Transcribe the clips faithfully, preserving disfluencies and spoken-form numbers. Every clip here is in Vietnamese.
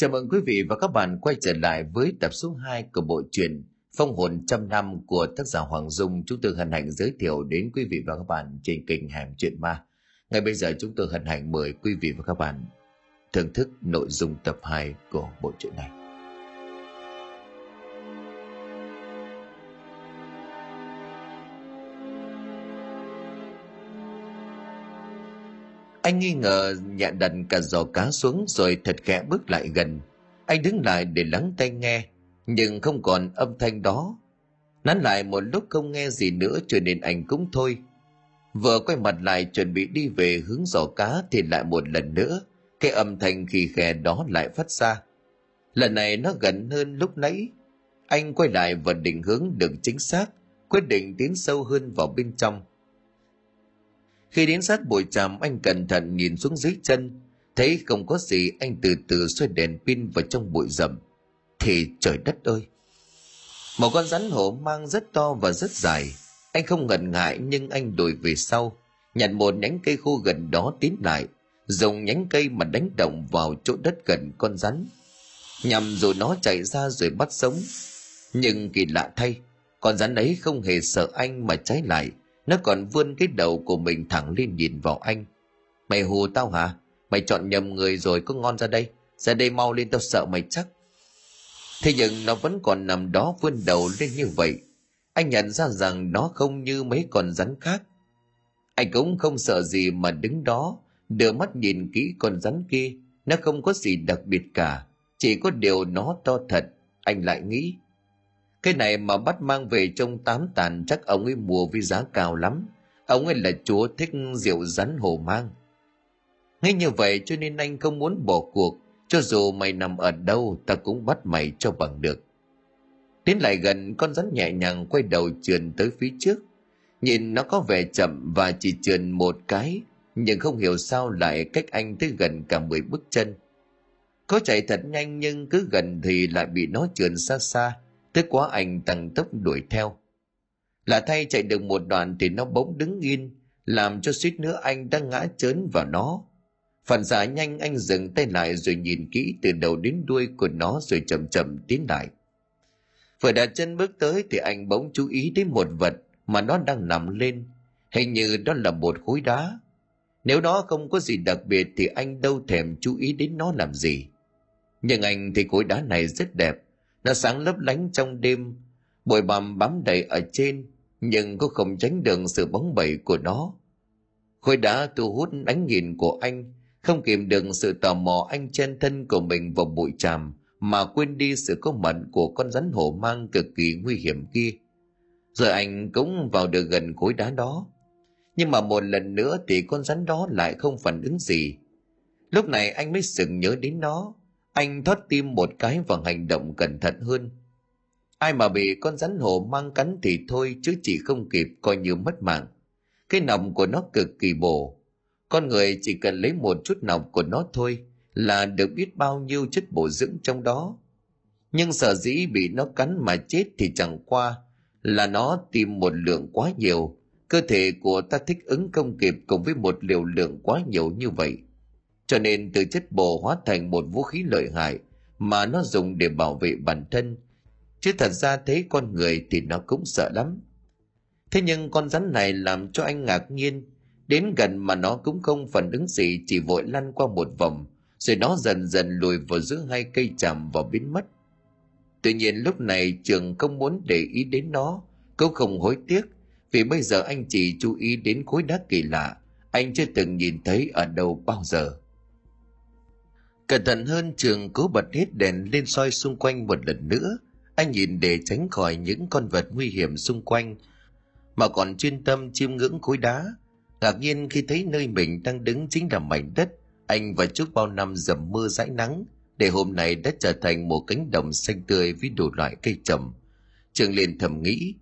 Chào mừng quý vị và các bạn quay trở lại với tập số hai của bộ truyện Phong hồn trăm năm của tác giả Hoàng Dung. Chúng tôi hân hạnh giới thiệu đến quý vị và các bạn trên kênh Hẻm Chuyện Ma. Ngay bây giờ chúng tôi hân hạnh mời quý vị và các bạn thưởng thức nội dung tập hai của bộ truyện này. Anh nghi ngờ nhẹ đặt cả giò cá xuống rồi thật khẽ bước lại gần. Anh đứng lại để lắng tai nghe, nhưng không còn âm thanh đó. Nán lại một lúc không nghe gì nữa cho nên anh cũng thôi. Vừa quay mặt lại chuẩn bị đi về hướng giò cá thì lại một lần nữa, cái âm thanh khì khè đó lại phát ra. Lần này nó gần hơn lúc nãy. Anh quay lại và định hướng được chính xác, quyết định tiến sâu hơn vào bên trong. Khi đến sát bụi tràm, anh cẩn thận nhìn xuống dưới chân, thấy không có gì. Anh từ từ xoay đèn pin vào trong bụi rậm thì trời đất ơi, một con rắn hổ mang rất to và rất dài. Anh không ngần ngại nhưng anh lùi về sau, nhặt một nhánh cây khô gần đó tiến lại, dùng nhánh cây mà đánh động vào chỗ đất gần con rắn, nhằm dụ nó chạy ra rồi bắt sống. Nhưng kỳ lạ thay, con rắn ấy không hề sợ anh mà trái lại nó còn vươn cái đầu của mình thẳng lên nhìn vào anh. Mày hù tao hả? Mày chọn nhầm người rồi, có ngon ra đây. Ra đây mau lên, tao sợ mày chắc. Thế nhưng nó vẫn còn nằm đó vươn đầu lên như vậy. Anh nhận ra rằng nó không như mấy con rắn khác. Anh cũng không sợ gì mà đứng đó, đưa mắt nhìn kỹ con rắn kia. Nó không có gì đặc biệt cả, chỉ có điều nó to thật. Anh lại nghĩ, cái này mà bắt mang về trong tám tàn chắc ông ấy mua với giá cao lắm. Ông ấy là chúa thích rượu rắn hổ mang. Ngay như vậy cho nên anh không muốn bỏ cuộc. Cho dù mày nằm ở đâu, ta cũng bắt mày cho bằng được. Tiến lại gần, con rắn nhẹ nhàng quay đầu trườn tới phía trước. Nhìn nó có vẻ chậm và chỉ trườn một cái, nhưng không hiểu sao lại cách anh tới gần cả mười bước chân. Có chạy thật nhanh nhưng cứ gần thì lại bị nó trườn xa xa. Tức quá anh tăng tốc đuổi theo. Lạ thay, chạy được một đoạn thì nó bỗng đứng yên, làm cho suýt nữa anh đã ngã chớn vào nó. Phản xạ nhanh, anh dừng tay lại rồi nhìn kỹ từ đầu đến đuôi của nó rồi chậm chậm tiến lại. Vừa đặt chân bước tới thì anh bỗng chú ý đến một vật mà nó đang nằm lên. Hình như đó là một khối đá. Nếu đó không có gì đặc biệt thì anh đâu thèm chú ý đến nó làm gì. Nhưng anh thì khối đá này rất đẹp. Nó sáng lấp lánh trong đêm, bụi bặm bám đầy ở trên, nhưng cũng không tránh được sự bóng bẩy của nó. Khối đá thu hút ánh nhìn của anh, không kìm được sự tò mò, anh chen thân của mình vào bụi tràm mà quên đi sự có mặt của con rắn hổ mang cực kỳ nguy hiểm kia. Rồi anh cũng vào được gần khối đá đó, nhưng mà một lần nữa thì con rắn đó lại không phản ứng gì. Lúc này anh mới sực nhớ đến nó. Anh thót tim một cái và hành động cẩn thận hơn. Ai mà bị con rắn hổ mang cắn thì thôi, chứ chỉ không kịp coi như mất mạng. Cái nòng của nó cực kỳ bổ. Con người chỉ cần lấy một chút nòng của nó thôi là được biết bao nhiêu chất bổ dưỡng trong đó. Nhưng sở dĩ bị nó cắn mà chết thì chẳng qua là nó tìm một lượng quá nhiều. Cơ thể của ta thích ứng không kịp cùng với một liều lượng quá nhiều như vậy. Cho nên từ chất bổ hóa thành một vũ khí lợi hại mà nó dùng để bảo vệ bản thân. Chứ thật ra thấy con người thì nó cũng sợ lắm. Thế nhưng con rắn này làm cho anh ngạc nhiên. Đến gần mà nó cũng không phản ứng gì, chỉ vội lăn qua một vòng. Rồi nó dần dần lùi vào giữa hai cây tràm và biến mất. Tuy nhiên lúc này Trường không muốn để ý đến nó, cũng không hối tiếc. Vì bây giờ anh chỉ chú ý đến khối đá kỳ lạ anh chưa từng nhìn thấy ở đâu bao giờ. Cẩn thận hơn, Trường cố bật hết đèn lên soi xung quanh một lần nữa. Anh nhìn để tránh khỏi những con vật nguy hiểm xung quanh, mà còn chuyên tâm chiêm ngưỡng khối đá. Ngạc nhiên khi thấy nơi mình đang đứng chính là mảnh đất anh và Trúc bao năm dầm mưa dãi nắng, để hôm nay đã trở thành một cánh đồng xanh tươi với đủ loại cây trầm. Trường liền thầm nghĩ,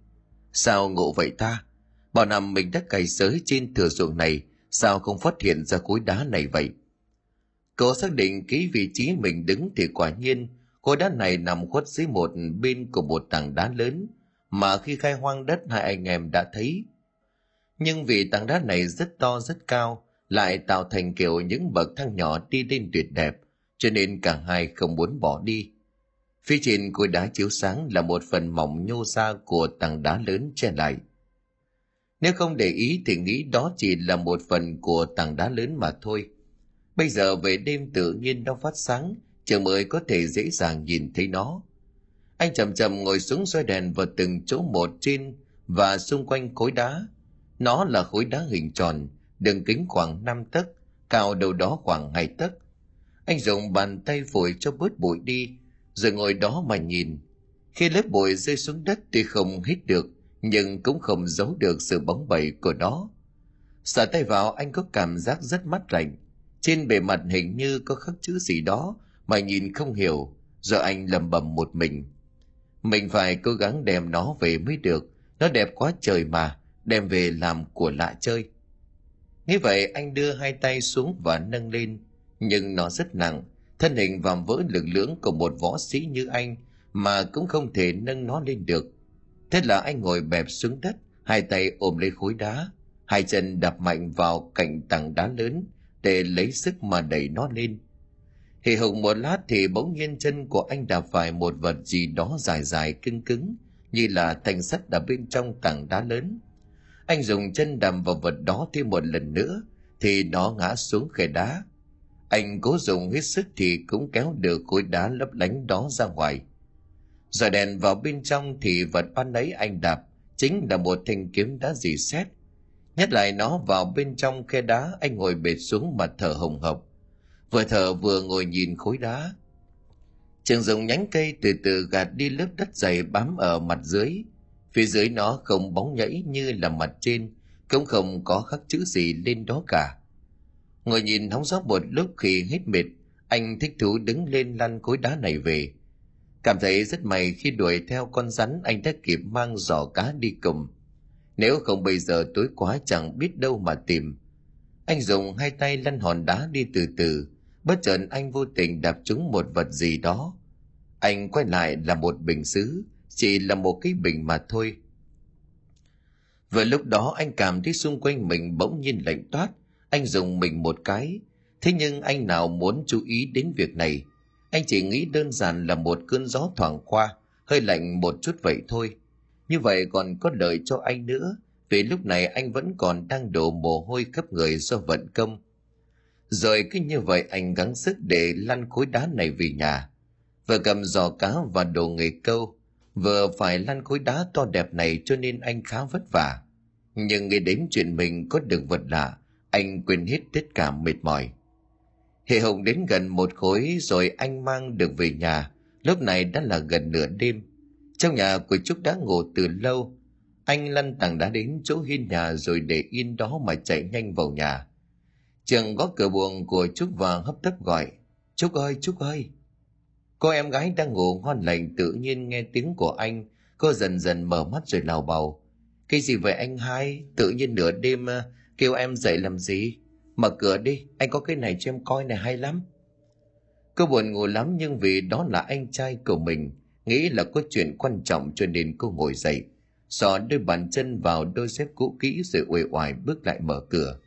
sao ngộ vậy ta? Bao năm mình đã cày xới trên thửa ruộng này, sao không phát hiện ra khối đá này vậy? Cậu xác định kỹ vị trí mình đứng thì quả nhiên khối đá này nằm khuất dưới một bên của một tảng đá lớn mà khi khai hoang đất hai anh em đã thấy. Nhưng vì tảng đá này rất to rất cao, lại tạo thành kiểu những bậc thang nhỏ đi lên tuyệt đẹp, cho nên cả hai không muốn bỏ đi. Phía trên khối đá chiếu sáng là một phần mỏng nhô ra của tảng đá lớn che lại. Nếu không để ý thì nghĩ đó chỉ là một phần của tảng đá lớn mà thôi. Bây giờ về đêm tự nhiên nó phát sáng, chờ mới có thể dễ dàng nhìn thấy nó. Anh chậm chậm ngồi xuống soi đèn vào từng chỗ một trên và xung quanh khối đá. Nó là khối đá hình tròn, đường kính khoảng năm tấc, cao đầu đó khoảng hai tấc. Anh dùng bàn tay phủi cho bớt bụi đi, rồi ngồi đó mà nhìn. Khi lớp bụi rơi xuống đất tuy không hít được, nhưng cũng không giấu được sự bóng bẩy của nó. Sờ tay vào, anh có cảm giác rất mát lạnh. Trên bề mặt hình như có khắc chữ gì đó mà nhìn không hiểu, rồi anh lẩm bẩm một mình. Mình phải cố gắng đem nó về mới được, nó đẹp quá trời mà, đem về làm của lạ chơi. Nghĩ vậy anh đưa hai tay xuống và nâng lên, nhưng nó rất nặng, thân hình vạm vỡ lực lưỡng của một võ sĩ như anh mà cũng không thể nâng nó lên được. Thế là anh ngồi bẹp xuống đất, hai tay ôm lấy khối đá, hai chân đạp mạnh vào cạnh tảng đá lớn để lấy sức mà đẩy nó lên. Hì hùng một lát thì bỗng nhiên chân của anh đạp phải một vật gì đó dài dài cứng cứng, như là thanh sắt đạp bên trong tảng đá lớn. Anh dùng chân đạp vào vật đó thêm một lần nữa thì nó ngã xuống khe đá. Anh cố dùng hết sức thì cũng kéo được khối đá lấp lánh đó ra ngoài. Rồi đèn vào bên trong thì vật ban nãy anh đạp chính là một thanh kiếm đá rỉ sét. Nhét lại nó vào bên trong khe đá, anh ngồi bệt xuống mà thở hồng hộc, vừa thở vừa ngồi nhìn khối đá. Trường dùng nhánh cây từ từ gạt đi lớp đất dày bám ở mặt dưới. Phía dưới nó không bóng nhảy như là mặt trên, cũng không có khắc chữ gì lên đó cả. Ngồi nhìn hóng gió một lúc, khi hết mệt, anh thích thú đứng lên lăn khối đá này về. Cảm thấy rất may khi đuổi theo con rắn, anh đã kịp mang giỏ cá đi cùng. Nếu không bây giờ tối quá chẳng biết đâu mà tìm. Anh dùng hai tay lăn hòn đá đi từ từ, bất chợt anh vô tình đạp trúng một vật gì đó. Anh quay lại là một bình sứ, chỉ là một cái bình mà thôi. Vừa lúc đó anh cảm thấy xung quanh mình bỗng nhiên lạnh toát, anh dùng mình một cái. Thế nhưng anh nào muốn chú ý đến việc này, anh chỉ nghĩ đơn giản là một cơn gió thoảng qua, hơi lạnh một chút vậy thôi. Như vậy còn có lợi cho anh nữa, vì lúc này anh vẫn còn đang đổ mồ hôi khắp người do vận công. Rồi cứ như vậy anh gắng sức để lăn khối đá này về nhà, vừa cầm giò cá và đồ nghề câu, vừa phải lăn khối đá to đẹp này, cho nên anh khá vất vả. Nhưng nghĩ đến chuyện mình có được vật lạ, anh quên hết tất cả mệt mỏi. Hệ hồng đến gần một khối rồi anh mang được về nhà. Lúc này đã là gần nửa đêm. Trong nhà của Trúc đã ngủ từ lâu. Anh lăn tảng đá đến chỗ hiên nhà rồi để yên đó mà chạy nhanh vào nhà. Trường gõ cửa buồng của Trúc và hấp tấp gọi: Trúc ơi, Trúc ơi. Cô em gái đang ngủ ngon lành tự nhiên nghe tiếng của anh, cô dần dần mở mắt rồi lào bào: Cái gì vậy anh hai? Tự nhiên nửa đêm kêu em dậy làm gì? Mở cửa đi, anh có cái này cho em coi này, hay lắm. Cô buồn ngủ lắm, nhưng vì đó là anh trai của mình, nghĩ là có chuyện quan trọng cho nên cô ngồi dậy, xỏ đôi bàn chân vào đôi dép cũ kỹ rồi uể oải bước lại mở cửa.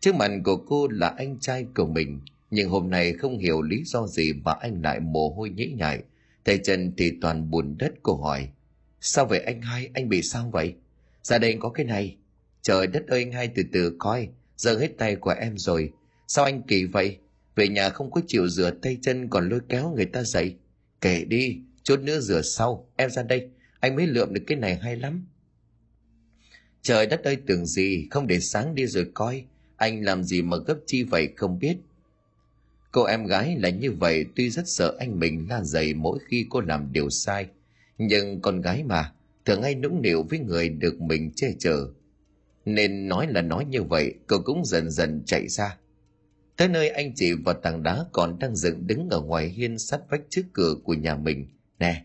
Trước mặt của cô là anh trai của mình, nhưng hôm nay không hiểu lý do gì mà anh lại mồ hôi nhễ nhại, tay chân thì toàn bùn đất. Cô hỏi: Sao vậy anh hai, anh bị sao vậy? Ra đây có cái này. Trời đất ơi anh hai, từ từ coi, giờ hết tay của em rồi. Sao anh kỳ vậy? Về nhà không có chịu rửa tay chân còn lôi kéo người ta dậy. Kệ đi, chút nữa rửa sau. Em ra đây, anh mới lượm được cái này hay lắm. Trời đất ơi, tưởng gì, không để sáng đi rồi coi. Anh làm gì mà gấp chi vậy không biết. Cô em gái là như vậy, tuy rất sợ anh mình la dậy mỗi khi cô làm điều sai, nhưng con gái mà thường hay nũng nịu với người được mình che chở, nên nói là nói như vậy. Cô cũng dần dần chạy ra. Tới nơi anh chị và tảng đá còn đang dựng đứng ở ngoài hiên sát vách trước cửa của nhà mình. Nè,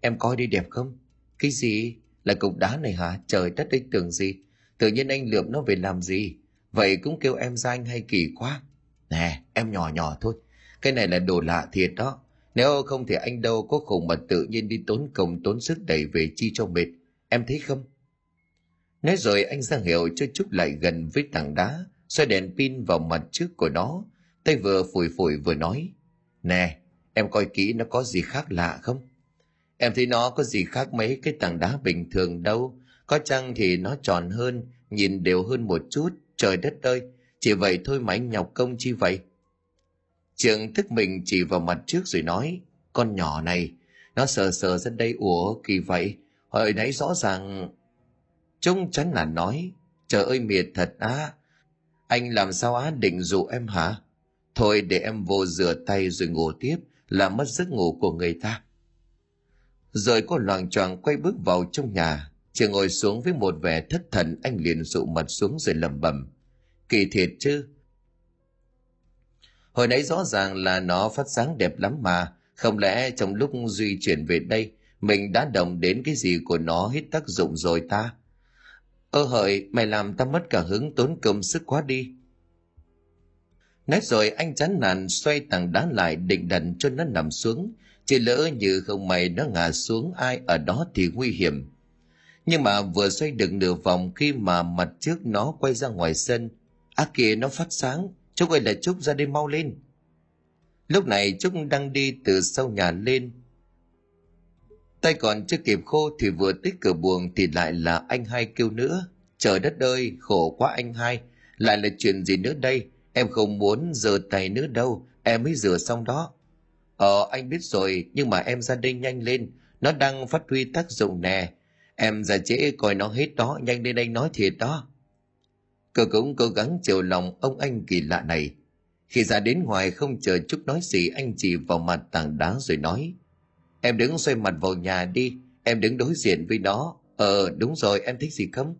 em coi đi, đẹp không? Cái gì? Là cục đá này hả? Trời đất ơi, tưởng gì, tự nhiên anh lượm nó về làm gì? Vậy cũng kêu em ra anh hay kỳ quá. Nè, em nhỏ nhỏ thôi, cái này là đồ lạ thiệt đó. Nếu không thì anh đâu có khùng mà tự nhiên đi tốn công tốn sức đẩy về chi cho mệt. Em thấy không? Nói rồi anh ra hiệu cho Trúc lại gần với tảng đá, xoay đèn pin vào mặt trước của nó, tay vừa phủi phủi vừa nói: Nè, em coi kỹ nó có gì khác lạ không? Em thấy nó có gì khác mấy cái tảng đá bình thường đâu. Có chăng thì nó tròn hơn, nhìn đều hơn một chút. Trời đất ơi, chỉ vậy thôi mà anh nhọc công chi vậy? Trường thức mình chỉ vào mặt trước rồi nói, con nhỏ này, nó sờ sờ ra đây. Ủa, kỳ vậy, hồi nãy rõ ràng... Trông chắn là nói, trời ơi miệt thật á, anh làm sao á định dụ em hả? Thôi để em vô rửa tay rồi ngủ tiếp, làm mất giấc ngủ của người ta. Rồi cô loạng choạng quay bước vào trong nhà. Trường ngồi xuống với một vẻ thất thần, anh liền dụ mặt xuống rồi lẩm bẩm, kỳ thiệt chứ, hồi nãy rõ ràng là nó phát sáng đẹp lắm mà, không lẽ trong lúc di chuyển về đây mình đã động đến cái gì của nó hết tác dụng rồi ta? Ơ hỡi, mày làm ta mất cả hứng, tốn công sức quá đi. Nói rồi anh chán nản xoay tảng đá lại định đần cho nó nằm xuống, chỉ lỡ như không may nó ngã xuống ai ở đó thì nguy hiểm. Nhưng mà vừa xoay được nửa vòng khi mà mặt trước nó quay ra ngoài sân, á à kìa nó phát sáng, Trúc ơi là Trúc, ra đây mau lên. Lúc này Trúc đang đi từ sau nhà lên, tay còn chưa kịp khô thì vừa tích cửa buồng thì lại là anh hai kêu nữa, trời đất ơi khổ quá anh hai, lại là chuyện gì nữa đây? Em không muốn giơ tay nữa đâu, em mới rửa xong đó. Ờ anh biết rồi, nhưng mà em ra đây nhanh lên, nó đang phát huy tác dụng nè. Em ra trễ coi nó hết đó, nhanh lên anh nói thiệt đó. Cậu cũng cố gắng chiều lòng ông anh kỳ lạ này. Khi ra đến ngoài không chờ Trúc nói gì, anh chỉ vào mặt tảng đá rồi nói, em đứng xoay mặt vào nhà đi, em đứng đối diện với nó. Ờ đúng rồi, em thích gì không?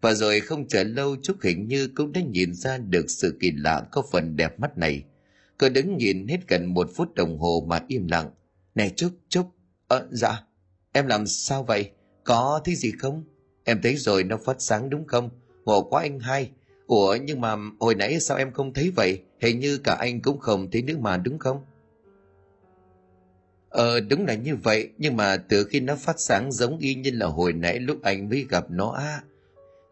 Và rồi không chờ lâu Trúc hình như cũng đã nhìn ra được sự kỳ lạ có phần đẹp mắt này. Cậu đứng nhìn hết gần một phút đồng hồ mà im lặng. Này Trúc, Trúc, ờ dạ. Em làm sao vậy? Có thấy gì không? Em thấy rồi, nó phát sáng đúng không? Ngộ quá anh hai. Ủa nhưng mà hồi nãy sao em không thấy vậy? Hình như cả anh cũng không thấy nữa mà đúng không? Ờ đúng là như vậy, nhưng mà từ khi nó phát sáng giống y như là hồi nãy lúc anh mới gặp nó á.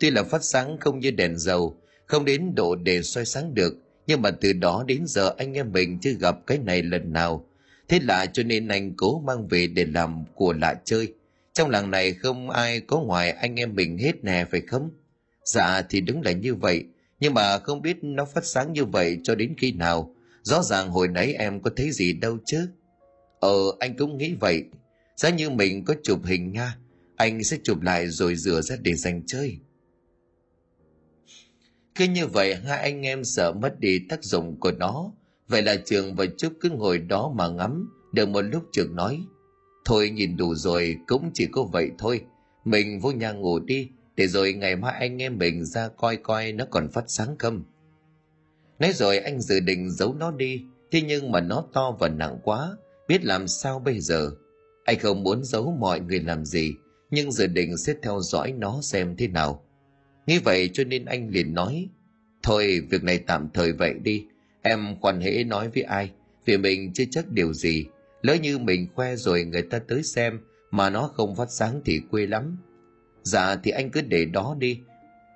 Tuy là phát sáng không như đèn dầu, không đến độ để soi sáng được, nhưng mà từ đó đến giờ anh em mình chưa gặp cái này lần nào. Thế lạ cho nên anh cố mang về để làm của lạ chơi. Trong làng này không ai có ngoài anh em mình hết nè phải không? Dạ thì đúng là như vậy, nhưng mà không biết nó phát sáng như vậy cho đến khi nào. Rõ ràng hồi nãy em có thấy gì đâu chứ. Ờ anh cũng nghĩ vậy. Giá như mình có chụp hình nha, anh sẽ chụp lại rồi rửa ra để dành chơi. Cứ như vậy hai anh em sợ mất đi tác dụng của nó. Vậy là Trường và Trúc cứ ngồi đó mà ngắm. Được một lúc Trường nói, thôi nhìn đủ rồi, cũng chỉ có vậy thôi, mình vô nhà ngủ đi, để rồi ngày mai anh em mình ra coi coi nó còn phát sáng không. Nói rồi anh dự định giấu nó đi, thế nhưng mà nó to và nặng quá, biết làm sao bây giờ. Anh không muốn giấu mọi người làm gì, nhưng dự định sẽ theo dõi nó xem thế nào. Nghĩ vậy cho nên anh liền nói, thôi việc này tạm thời vậy đi, em khoan hễ nói với ai, vì mình chưa chắc điều gì. Lỡ như mình khoe rồi người ta tới xem mà nó không phát sáng thì quê lắm. Dạ thì anh cứ để đó đi,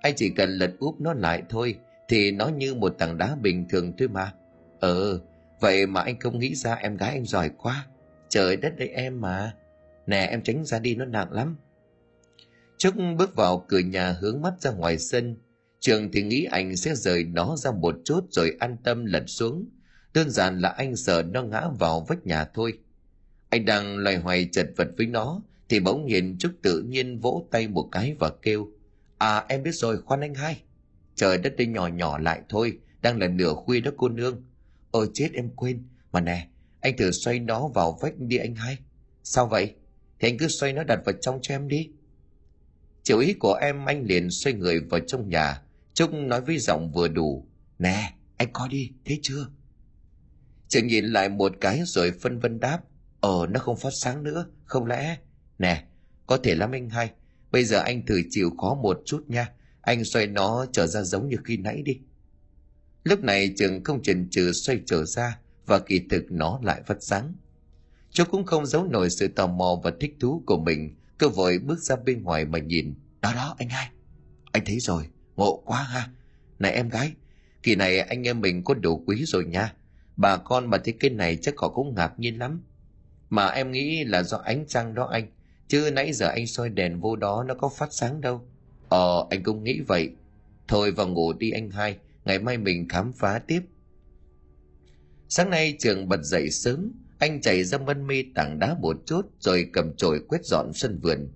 anh chỉ cần lật úp nó lại thôi, thì nó như một tảng đá bình thường thôi mà. Ờ, vậy mà anh không nghĩ ra, em gái anh giỏi quá. Trời đất ơi em mà. Nè em tránh ra đi, nó nặng lắm. Trúc bước vào cửa nhà hướng mắt ra ngoài sân. Trường thì nghĩ anh sẽ rời nó ra một chút rồi an tâm lật xuống. Đơn giản là anh sợ nó ngã vào vách nhà thôi. Anh đang loay hoay chật vật với nó thì bỗng nhiên Trúc tự nhiên vỗ tay một cái và kêu, à em biết rồi, khoan anh hai. Trời đất ơi, nhỏ nhỏ lại thôi, đang là nửa khuya đó cô nương. Ôi chết em quên. Mà nè, anh thử xoay nó vào vách đi anh hai. Sao vậy? Thì anh cứ xoay nó đặt vào trong cho em đi. Chịu ý của em, anh liền xoay người vào trong nhà. Trúc nói với giọng vừa đủ, nè anh coi đi, thấy chưa? Trường nhìn lại một cái rồi phân vân đáp, ờ nó không phát sáng nữa, không lẽ... Nè, có thể lắm anh hai, bây giờ anh thử chịu khó một chút nha, anh xoay nó trở ra giống như khi nãy đi. Lúc này Trường không chần chừ xoay trở ra và kỳ thực nó lại phát sáng. Trúc cũng không giấu nổi sự tò mò và thích thú của mình, cứ vội bước ra bên ngoài mà nhìn. Đó đó anh hai, anh thấy rồi, ngộ quá ha. Này em gái, kỳ này anh em mình có đủ quý rồi nha, Bà con bà thấy cái này chắc họ cũng ngạc nhiên lắm. Mà em nghĩ là do ánh trăng đó anh, chứ nãy giờ anh soi đèn vô đó nó có phát sáng đâu. Ờ anh cũng nghĩ vậy. Thôi vào ngủ đi anh hai, ngày mai mình khám phá tiếp. Sáng nay Trường bật dậy sớm, anh chạy ra mân mê tảng đá một chút rồi cầm chổi quét dọn sân vườn.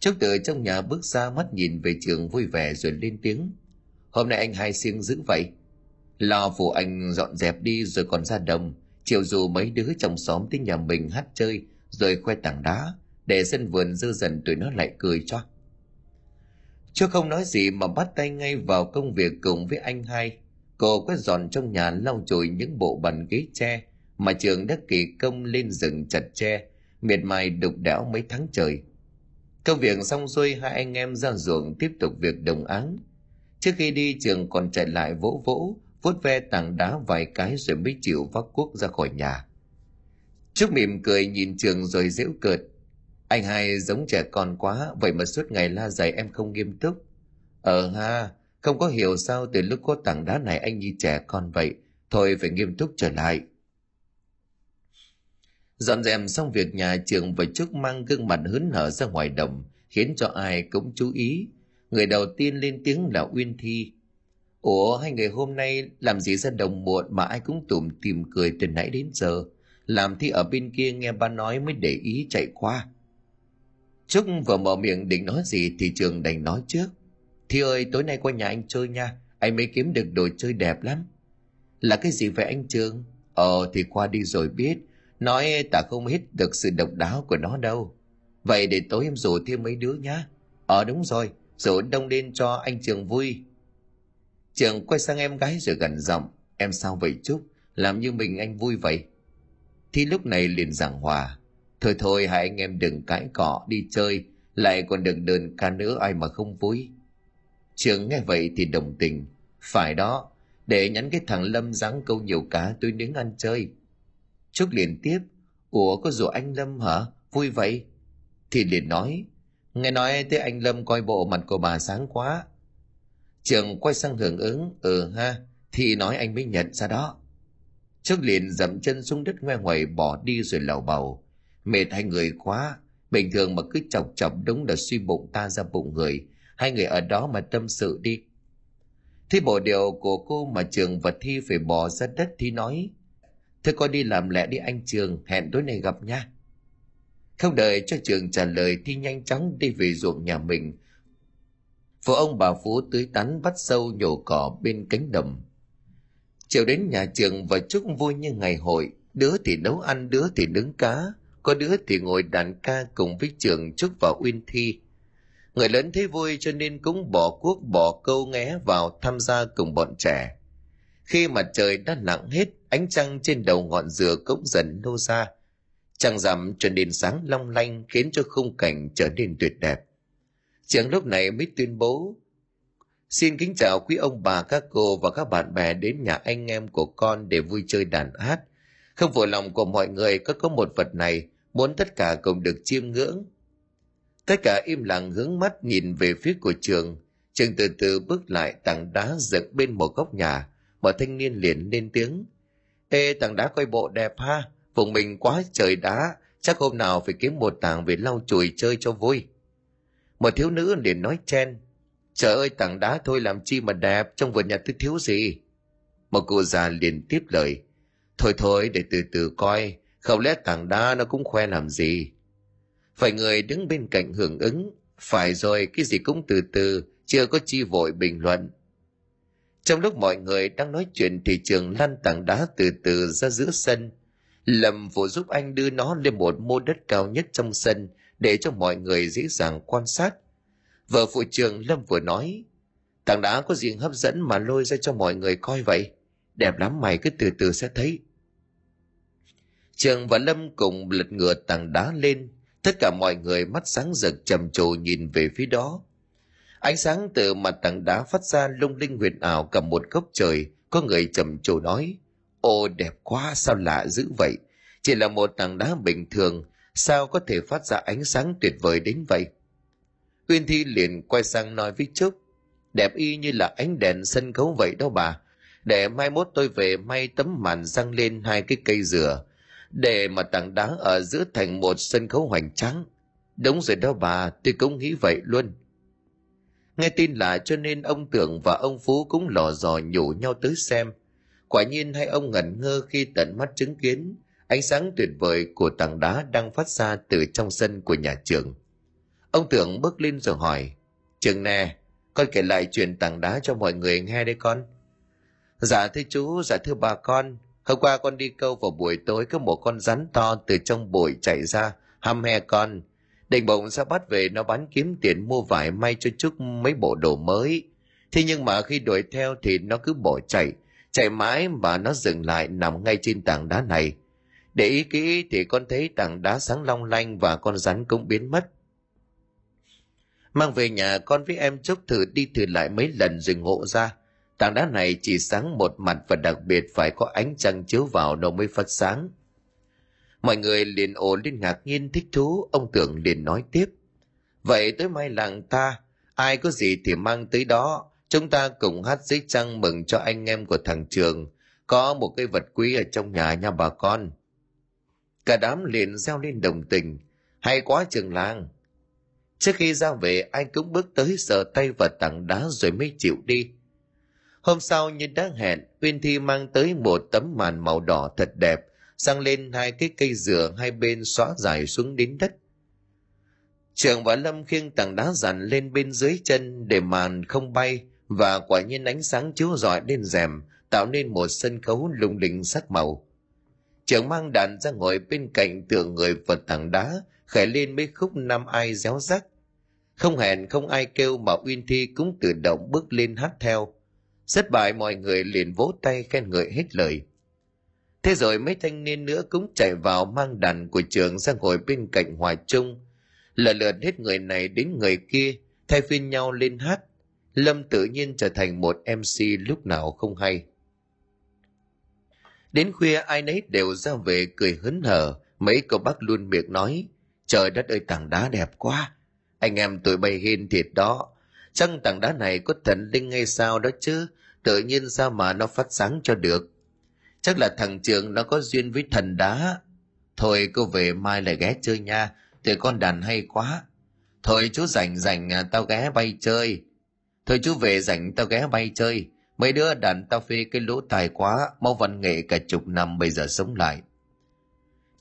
Trước từ trong nhà bước ra, mắt nhìn về Trường vui vẻ rồi lên tiếng. Hôm nay anh hai siêng dữ vậy, lo phụ anh dọn dẹp đi rồi còn ra đồng. Chiều dù mấy đứa trong xóm tới nhà mình hát chơi rồi khoe tảng đá, để sân vườn dư dần tụi nó lại cười cho. Chưa không nói gì mà bắt tay ngay vào công việc cùng với anh hai. Cô quét dọn trong nhà, lau chùi những bộ bàn ghế tre mà Trường đã kỳ công lên rừng chặt tre, miệt mài đục đẽo mấy tháng trời. Công việc xong xuôi, hai anh em ra ruộng tiếp tục việc đồng áng. Trước khi đi, Trường còn chạy lại vỗ vỗ, vuốt ve tảng đá vài cái rồi mới chịu vác cuốc ra khỏi nhà. Trúc mỉm cười nhìn Trường rồi giễu cợt. Anh hai giống trẻ con quá, vậy mà suốt ngày la dạy em không nghiêm túc. Ờ ha, không có hiểu sao từ lúc có tảng đá này anh như trẻ con vậy, thôi phải nghiêm túc trở lại. Dọn dẹp xong việc nhà, Trường và Trúc mang gương mặt hớn hở ra ngoài đồng, khiến cho ai cũng chú ý. Người đầu tiên lên tiếng là Uyên Thi. Ủa hai người hôm nay làm gì ra đồng muộn mà ai cũng tủm tỉm cười từ nãy đến giờ? Làm Thi ở bên kia nghe ba nói mới để ý chạy qua. Trúc vừa mở miệng định nói gì thì Trường đành nói trước. Thi ơi, tối nay qua nhà anh chơi nha, anh mới kiếm được đồ chơi đẹp lắm. Là cái gì vậy anh Trường? Ờ thì qua đi rồi biết, nói ta không hết được sự độc đáo của nó đâu. Vậy để tối em rủ thêm mấy đứa nhá. Ờ đúng rồi, rủ đông lên cho anh Trường vui. Trường quay sang em gái rồi gần giọng. Em sao vậy Trúc, làm như mình anh vui vậy? Thì lúc này liền giảng hòa. Thôi thôi hai anh em đừng cãi cọ, đi chơi lại còn được đờn ca nữa, ai mà không vui. Trường nghe vậy thì đồng tình. Phải đó, để nhắn cái thằng Lâm giáng câu nhiều cá tôi nướng ăn chơi. Trúc liền tiếp. Ủa có rủ anh Lâm hả, vui vậy? Thì liền nói. Nghe nói tới anh Lâm coi bộ mặt của bà sáng quá. Trường quay sang hưởng ứng. Ừ ha, thì nói anh mới nhận ra đó. Trúc liền dậm chân xuống đất ngoe ngoẩy bỏ đi rồi lầu bầu. Mệt hai người quá, bình thường mà cứ chọc chọc đúng là suy bụng ta ra bụng người. Hai người ở đó mà tâm sự đi. Thế bộ điều của cô mà Trường và Thi phải bỏ ra đất. Thi nói. Thế con đi làm lẹ đi anh Trường, hẹn tối nay gặp nha. Không đợi cho Trường trả lời, Thi nhanh chóng đi về ruộng nhà mình. Phụ ông bà Phú tưới tắn bắt sâu nhổ cỏ bên cánh đồng. Chiều đến nhà Trường và Trúc vui như ngày hội, đứa thì nấu ăn, đứa thì nướng cá, có đứa thì ngồi đàn ca cùng với Trường, Trúc và Uyên Thi. Người lớn thấy vui cho nên cũng bỏ cuốc bỏ câu nghé vào tham gia cùng bọn trẻ. Khi mặt trời đã lặn hết, ánh trăng trên đầu ngọn dừa cũng dần ló ra, trăng rằm cho đến sáng long lanh khiến cho khung cảnh trở nên tuyệt đẹp. Trường lúc này mới tuyên bố. Xin kính chào quý ông bà, các cô và các bạn bè đến nhà anh em của con để vui chơi đàn hát. Không phụ lòng của mọi người, có có một vật này, muốn tất cả cùng được chiêm ngưỡng. Tất cả im lặng hướng mắt nhìn về phía của Trường. Trường từ từ bước lại tảng đá dựng bên một góc nhà, mà thanh niên liền lên tiếng. Ê tảng đá coi bộ đẹp ha, vùng mình quá trời đá, chắc hôm nào phải kiếm một tảng về lau chùi chơi cho vui. Một thiếu nữ liền nói chen. Trời ơi tảng đá thôi làm chi mà đẹp, trong vườn nhà tôi thiếu gì. Một cụ già liền tiếp lời. Thôi thôi để từ từ coi, không lẽ tảng đá nó cũng khoe làm gì. Phải người đứng bên cạnh hưởng ứng. Phải rồi, cái gì cũng từ từ, chưa có chi vội bình luận. Trong lúc mọi người đang nói chuyện thì Trường lăn tảng đá từ từ ra giữa sân. Lâm phụ giúp anh đưa nó lên một mô đất cao nhất trong sân để cho mọi người dễ dàng quan sát. Vợ phụ Trường Lâm vừa nói. Tảng đá có gì hấp dẫn mà lôi ra cho mọi người coi vậy? Đẹp lắm, mày cứ từ từ sẽ thấy. Trường và Lâm cùng lật ngửa tảng đá lên. Tất cả mọi người mắt sáng rực trầm trồ nhìn về phía đó. Ánh sáng từ mặt tảng đá phát ra lung linh huyền ảo cả một góc trời. Có người trầm trồ nói. Ô đẹp quá, sao lạ dữ vậy? Chỉ là một tảng đá bình thường, sao có thể phát ra ánh sáng tuyệt vời đến vậy? Uyên Thi liền quay sang nói với Trúc. Đẹp y như là ánh đèn sân khấu vậy đó bà. để mai mốt tôi về may tấm màn răng lên hai cái cây dừa, để mà tảng đá ở giữa thành một sân khấu hoành tráng. Đúng rồi đó bà, tôi cũng nghĩ vậy luôn. Nghe tin lạ cho nên ông Tưởng và ông Phú cũng lò dò nhủ nhau tới xem. Quả nhiên hai ông ngẩn ngơ khi tận mắt chứng kiến ánh sáng tuyệt vời của tảng đá đang phát ra từ trong sân của nhà trường. Ông Tưởng bước lên rồi hỏi, Trường nè, con kể lại chuyện tảng đá cho mọi người nghe đây con. Dạ thưa chú, dạ thưa bà con, hôm qua con đi câu vào buổi tối có một con rắn to từ trong bụi chạy ra, hăm he con. Định bụng sẽ bắt về nó bán kiếm tiền mua vải may cho Trúc mấy bộ đồ mới. Thế nhưng mà khi đuổi theo thì nó cứ bỏ chạy, chạy mãi mà nó dừng lại nằm ngay trên tảng đá này. Để ý kỹ thì con thấy tảng đá sáng long lanh và con rắn cũng biến mất. Mang về nhà con với em Trúc thử đi thử lại mấy lần rồi ngộ ra. Tảng đá này chỉ sáng một mặt và đặc biệt phải có ánh trăng chiếu vào nó mới phát sáng. Mọi người liền ồ lên ngạc nhiên thích thú, ông Tưởng liền nói tiếp. Vậy tới mai làng ta, ai có gì thì mang tới đó, chúng ta cùng hát dưới trăng mừng cho anh em của thằng Trường, có một cái vật quý ở trong nhà nha bà con. Cả đám liền reo lên đồng tình, hay quá Trường làng. Trước khi ra về ai cũng bước tới sờ tay vào tảng đá rồi mới chịu đi. Hôm sau như đã hẹn, Uyên Thi mang tới một tấm màn màu đỏ thật đẹp, sang lên hai cái cây dừa hai bên xõa dài xuống đến đất. Trường và Lâm khiêng tảng đá dàn lên bên dưới chân để màn không bay, và quả nhiên ánh sáng chiếu rọi lên rèm tạo nên một sân khấu lung linh sắc màu. Trường mang đàn ra ngồi bên cạnh tựa người vật tảng đá, khẽ lên mấy khúc năm ai réo rắc. Không hẹn không ai kêu mà Uyên Thi cũng tự động bước lên hát theo. Rất bài mọi người liền vỗ tay khen ngợi hết lời. Thế rồi mấy thanh niên nữa cũng chạy vào mang đàn của Trường sang ngồi bên cạnh Hòa Trung. Lần lượt hết người này đến người kia, thay phiên nhau lên hát. Lâm tự nhiên trở thành một em xê lúc nào không hay. Đến khuya ai nấy đều ra về cười hớn hở, mấy cậu bác luôn miệng nói, trời đất ơi tảng đá đẹp quá, anh em tụi bay hên thiệt đó. Chẳng tảng đá này có thần linh hay sao đó chứ, tự nhiên sao mà nó phát sáng cho được. Chắc là thằng Trường nó có duyên với thần đá. Thôi cô về mai lại ghé chơi nha, tụi con đàn hay quá. Thôi chú rảnh rảnh tao ghé bay chơi. Thôi chú về rảnh tao ghé bay chơi. Mấy đứa đàn tao phê cái lỗ tài quá, mau văn nghệ cả chục năm bây giờ sống lại.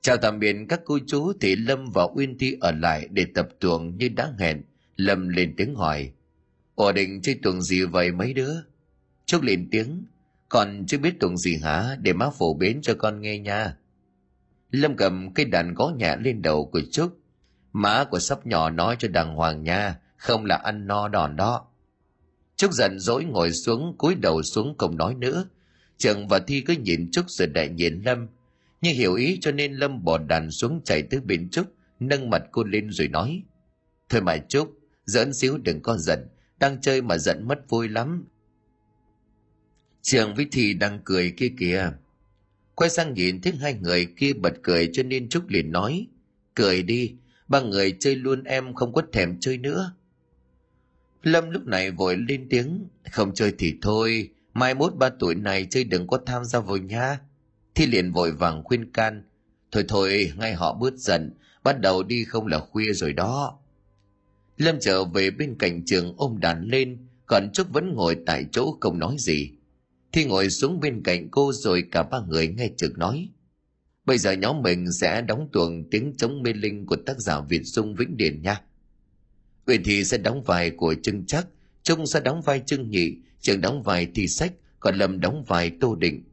Chào tạm biệt các cô chú thì Lâm và Uyên Thi ở lại để tập tuồng như đã hẹn. Lâm lên tiếng hỏi, ủa định chơi tuồng gì vậy mấy đứa? Trúc lên tiếng, còn chưa biết tuồng gì hả, để má phổ biến cho con nghe nha. Lâm cầm cây đàn gõ nhẹ lên đầu của Trúc, má của sắp nhỏ nói cho đàng hoàng nha, không là ăn no đòn đó. Trúc giận dỗi ngồi xuống cúi đầu xuống không nói nữa. Trường và Thi cứ nhìn Trúc rồi đại nhìn Lâm, nhưng hiểu ý cho nên Lâm bỏ đàn xuống chạy tới bên Trúc, nâng mặt cô lên rồi nói, thôi mà Trúc, giỡn xíu đừng có giận, đang chơi mà giận mất vui lắm. Trường với Thi đang cười kia kìa. Quay sang nhìn thấy hai người kia bật cười cho nên Trúc liền nói, cười đi, ba người chơi luôn em không có thèm chơi nữa. Lâm lúc này vội lên tiếng, không chơi thì thôi, mai mốt ba tuổi này chơi đừng có tham gia vào nha. Thi liền vội vàng khuyên can, thôi thôi ngay họ bớt giận, bắt đầu đi không là khuya rồi đó. Lâm trở về bên cạnh Trường ôm đàn lên, còn Trúc vẫn ngồi tại chỗ không nói gì. Thi ngồi xuống bên cạnh cô rồi cả ba người nghe Trường nói, bây giờ nhóm mình sẽ đóng tuồng Tiếng Trống Mê Linh của tác giả Việt Dung Vĩnh Điển nha. Uyên Thi sẽ đóng vai của Trưng Chắc, Trung sẽ đóng vai Trưng Nhị, Trường đóng vai Thì Sách, còn Lâm đóng vai Tô Định.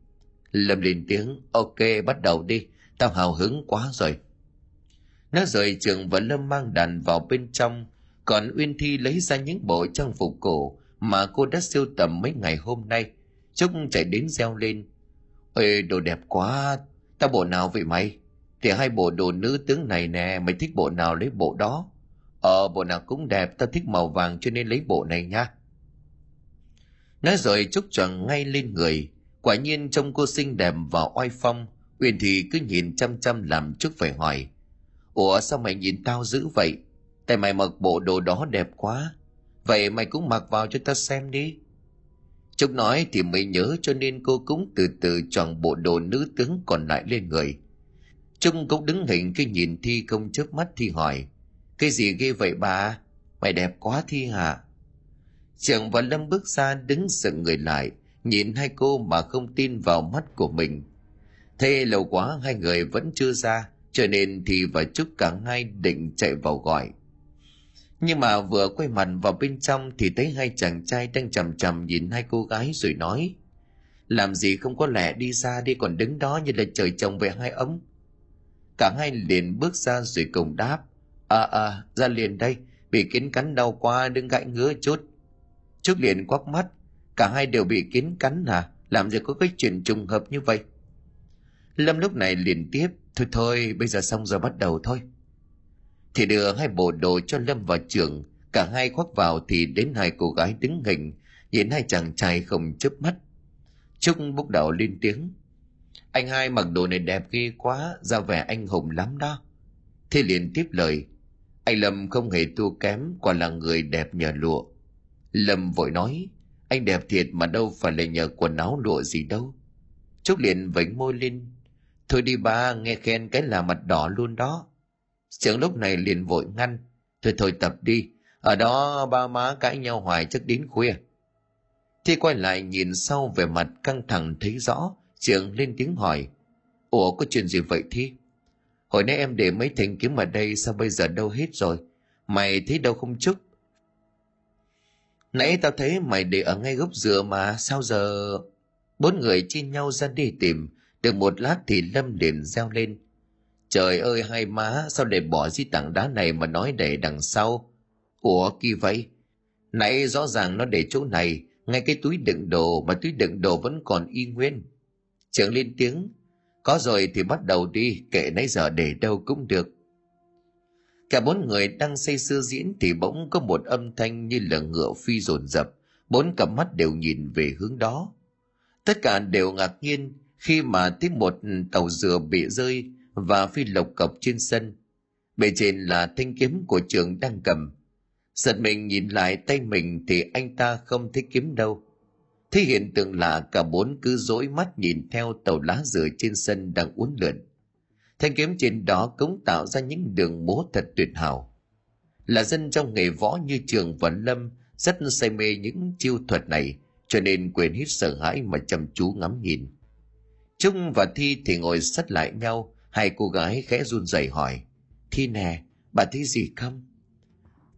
Lâm lên tiếng, ok bắt đầu đi, tao hào hứng quá rồi. Nói rồi Trường và Lâm mang đàn vào bên trong, còn Uyên Thi lấy ra những bộ trang phục cổ mà cô đã sưu tầm mấy ngày hôm nay. Trúc chạy đến reo lên, ê đồ đẹp quá, tao bộ nào vậy mày? Thì hai bộ đồ nữ tướng này nè, mày thích bộ nào lấy bộ đó. Ờ bộ nào cũng đẹp, tao thích màu vàng cho nên lấy bộ này nha. Nói rồi Trúc choàng ngay lên người, quả nhiên trông cô xinh đẹp và oai phong. Uyên Thi cứ nhìn chăm chăm làm Trúc phải hỏi, ủa sao mày nhìn tao dữ vậy? Tại mày mặc bộ đồ đó đẹp quá, vậy mày cũng mặc vào cho tao xem đi. Trông nói thì mới nhớ, cho nên cô cũng từ từ choàng bộ đồ nữ tướng còn lại lên người. Trông cũng đứng hình khi nhìn Thi không chớp mắt. Thi hỏi: Cái gì ghê vậy bà? Mày đẹp quá Thi hả? Trường và Lâm bước ra đứng sững người lại, nhìn hai cô mà không tin vào mắt của mình. Thế lâu quá hai người vẫn chưa ra, cho nên Thi và Trúc cả hai định chạy vào gọi. Nhưng mà vừa quay mặt vào bên trong thì thấy hai chàng trai đang chằm chằm nhìn hai cô gái rồi nói: Làm gì không có lẽ đi ra đi, còn đứng đó như là trời trồng về hai ấm. Cả hai liền bước ra rồi cùng đáp: À à, ra liền đây, bị kiến cắn đau quá, đừng gãi ngứa chút. Trúc liền quắc mắt: Cả hai đều bị kiến cắn à? Làm gì có cái chuyện trùng hợp như vậy? Lâm lúc này liền tiếp: Thôi thôi, bây giờ xong rồi, bắt đầu thôi. Thì đưa hai bộ đồ cho Lâm vào trường, cả hai khoác vào thì đến hai cô gái đứng hình, nhìn hai chàng trai không chớp mắt. Trúc bốc đầu lên tiếng: Anh hai mặc đồ này đẹp ghê quá, ra vẻ anh hùng lắm đó. Thế liền tiếp lời: Anh Lâm không hề thua kém, quả là người đẹp nhờ lụa. Lâm vội nói: Anh đẹp thiệt mà, đâu phải là nhờ quần áo lụa gì đâu. Trúc liền vểnh môi lên: Thôi đi ba, nghe khen cái là mặt đỏ luôn đó. Trưởng lúc này liền vội ngăn: Thôi thôi tập đi, ở đó ba má cãi nhau hoài chắc đến khuya. Thì quay lại nhìn sau về mặt căng thẳng thấy rõ, trưởng lên tiếng hỏi: Ủa có chuyện gì vậy Thi? Hồi nãy em để mấy thanh kiếm ở đây, sao bây giờ đâu hết rồi? Mày thấy đâu không Trúc? Nãy tao thấy mày để ở ngay gốc dừa mà, sao giờ... Bốn người chia nhau ra đi tìm, được một lát thì Lâm liền reo lên: Trời ơi hai má, sao để bỏ di tảng đá này mà nói để đằng sau? Ủa kỳ vậy? Nãy rõ ràng nó để chỗ này, ngay cái túi đựng đồ mà túi đựng đồ vẫn còn y nguyên. Trưởng lên tiếng: Có rồi thì bắt đầu đi, kệ nãy giờ để đâu cũng được. Cả bốn người đang say sưa diễn thì bỗng có một âm thanh như là ngựa phi dồn dập, bốn cặp mắt đều nhìn về hướng đó. Tất cả đều ngạc nhiên khi mà thấy một tàu dừa bị rơi và phi lộc cọc trên sân. Bề trên là thanh kiếm của Trường đang cầm. Giật mình nhìn lại tay mình thì anh ta không thấy kiếm đâu. Thế hiện tượng lạ, cả bốn cứ dối mắt nhìn theo tàu lá dừa trên sân đang uốn lượn. Thanh kiếm trên đó cũng tạo ra những đường múa thật tuyệt hảo. Là dân trong nghề võ như Trường và Lâm rất say mê những chiêu thuật này, cho nên quên hết sợ hãi mà chăm chú ngắm nhìn. Trung và Thi thì ngồi sát lại nhau, hai cô gái khẽ run rẩy hỏi: Thi nè, bà thấy gì không?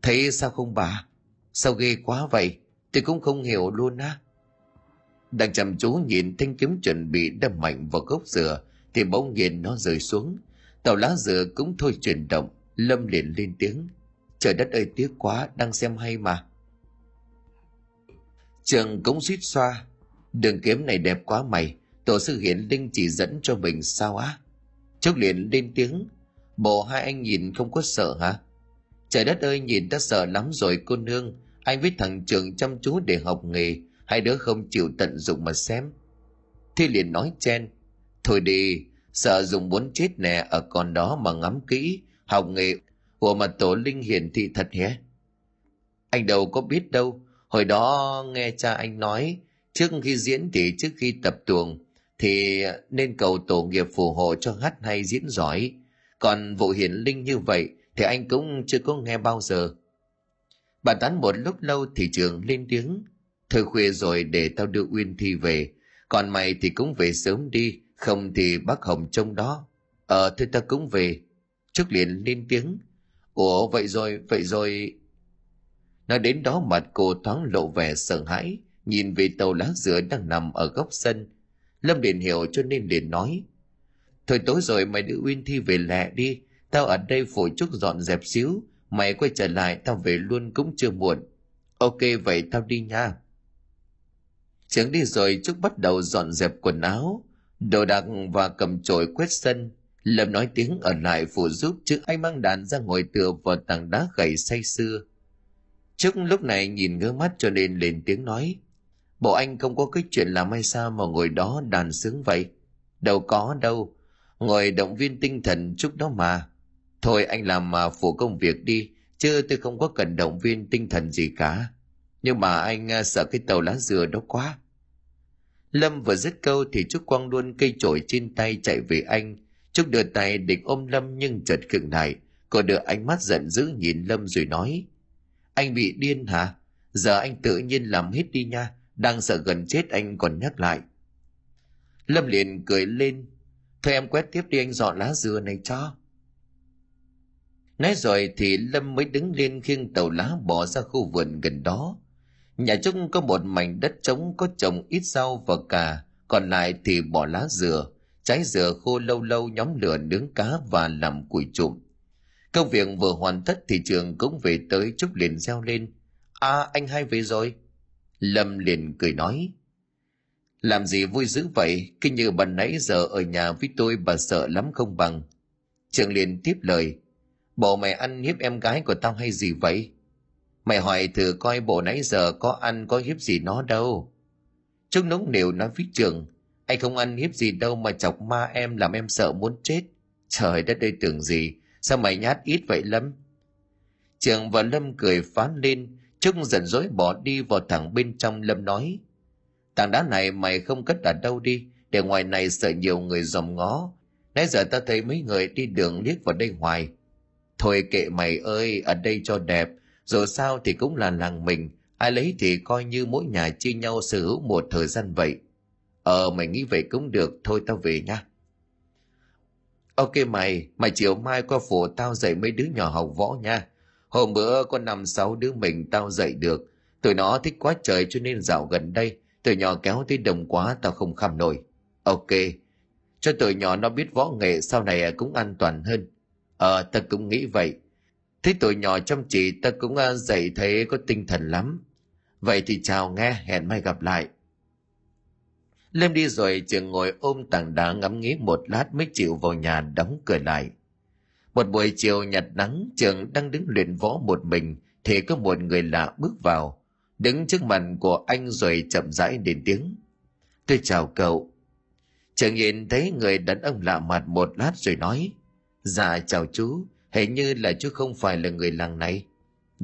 Thấy sao không bà? Sao ghê quá vậy? Tôi cũng không hiểu luôn á. Đang chăm chú nhìn thanh kiếm chuẩn bị đâm mạnh vào gốc dừa thì bỗng nhiên nó rơi xuống, tàu lá dừa cũng thôi chuyển động. Lâm liền lên tiếng: Trời đất ơi tiếc quá, đang xem hay mà. Trường cũng suýt xoa: Đường kiếm này đẹp quá mày, tổ sư hiển linh chỉ dẫn cho mình sao á? Trúc liền lên tiếng: Bộ hai anh nhìn không có sợ hả? Trời đất ơi nhìn đã sợ lắm rồi cô nương, anh với thằng Trường chăm chú để học nghề, hai đứa không chịu tận dụng mà xem. Thi liền nói chen: Thôi đi, sợ dùng muốn chết nè, ở còn đó mà ngắm kỹ, học nghề. Ủa mà tổ linh hiển thị thật hả? Anh đâu có biết đâu, hồi đó nghe cha anh nói, trước khi diễn thì trước khi tập tuồng thì nên cầu tổ nghiệp phù hộ cho hát hay diễn giỏi. Còn vụ hiển linh như vậy thì anh cũng chưa có nghe bao giờ. Bàn tán một lúc lâu thì Trường lên tiếng: Thôi khuya rồi, để tao đưa Uyên Thi về, còn mày thì cũng về sớm đi, không thì bác Hồng trông đó. Ờ thôi tao cũng về. Trúc liền lên tiếng: Ủa vậy rồi, vậy rồi. Nói đến đó mặt cô thoáng lộ vẻ sợ hãi, nhìn về tàu lá dừa đang nằm ở góc sân. Lâm liền hiểu cho nên liền nói: Thôi tối rồi, mày đưa Uyên Thi về lẹ đi, tao ở đây phụ Trúc dọn dẹp xíu, mày quay trở lại tao về luôn cũng chưa muộn. Ok vậy tao đi nha. Trường đi rồi, Trúc bắt đầu dọn dẹp quần áo, đồ đạc và cầm chổi quét sân. Lâm nói tiếng ở lại phụ giúp, chứ anh mang đàn ra ngồi tựa vào tảng đá gầy say sưa. Trúc lúc này nhìn ngứa mắt cho nên lên tiếng nói: Bộ anh không có cái chuyện làm hay sao mà ngồi đó đàn sướng vậy? Đâu có đâu, ngồi động viên tinh thần Trúc đó mà. Thôi anh làm mà phụ công việc đi, chứ tôi không có cần động viên tinh thần gì cả. Nhưng mà anh sợ cái tàu lá dừa đó quá. Lâm vừa dứt câu thì Trúc quăng luôn cây chổi trên tay chạy về anh. Trúc đưa tay định ôm Lâm nhưng chợt khựng lại, cô đưa ánh mắt giận dữ nhìn Lâm rồi nói: Anh bị điên hả? Giờ anh tự nhiên làm hết đi nha, đang sợ gần chết anh còn nhắc lại. Lâm liền cười lên: Thôi em quét tiếp đi, anh dọn lá dừa này cho. Nói rồi thì Lâm mới đứng lên khiêng tàu lá bỏ ra khu vườn gần đó. Nhà Trúc có một mảnh đất trống có trồng ít rau và cà, còn lại thì bỏ lá dừa, trái dừa khô lâu lâu nhóm lửa nướng cá và làm củi trụm. Công việc vừa hoàn tất thì Trường cũng về tới. Trúc liền reo lên: À, anh hai về rồi. Lâm liền cười nói: Làm gì vui dữ vậy, cứ như bà nãy giờ ở nhà với tôi bà sợ lắm không bằng. Trường liền tiếp lời: Bộ mày ăn hiếp em gái của tao hay gì vậy? Mày hỏi thử coi bộ nãy giờ có ăn có hiếp gì nó đâu. Trúc nũng nịu nói với Trường: Anh không ăn hiếp gì đâu mà chọc ma em làm em sợ muốn chết. Trời đất ơi tưởng gì, sao mày nhát ít vậy Lâm? Trường và Lâm cười phá lên. Trúc giận dỗi bỏ đi vào thẳng bên trong. Lâm nói: Tảng đá này mày không cất đặt đâu đi, để ngoài này sợ nhiều người dòm ngó. Nãy giờ ta thấy mấy người đi đường liếc vào đây hoài. Thôi kệ mày ơi, ở đây cho đẹp, dù sao thì cũng là làng mình, ai lấy thì coi như mỗi nhà chia nhau sở hữu một thời gian vậy. Ờ mày nghĩ vậy cũng được, thôi tao về nha. Ok mày, mày chiều mai qua phố tao dạy mấy đứa nhỏ học võ nha. Hôm bữa có năm sáu đứa mình tao dạy được, tụi nó thích quá trời cho nên dạo gần đây tụi nhỏ kéo tới đồng quá tao không kham nổi. Ok, cho tụi nhỏ nó biết võ nghệ sau này cũng an toàn hơn. Ờ tao cũng nghĩ vậy, thấy tụi nhỏ chăm chỉ tao cũng dạy thấy có tinh thần lắm. Vậy thì chào nghe, hẹn mai gặp lại. Lâm đi rồi Trường ngồi ôm tảng đá ngắm nghĩ một lát mới chịu vào nhà đóng cửa lại. Một buổi chiều nhạt nắng, Trường đang đứng luyện võ một mình thì có một người lạ bước vào, đứng trước mặt của anh rồi chậm rãi lên tiếng: Tôi chào cậu. Trường nhìn thấy người đàn ông lạ mặt một lát rồi nói: Dạ chào chú, hình như là chú không phải là người làng này.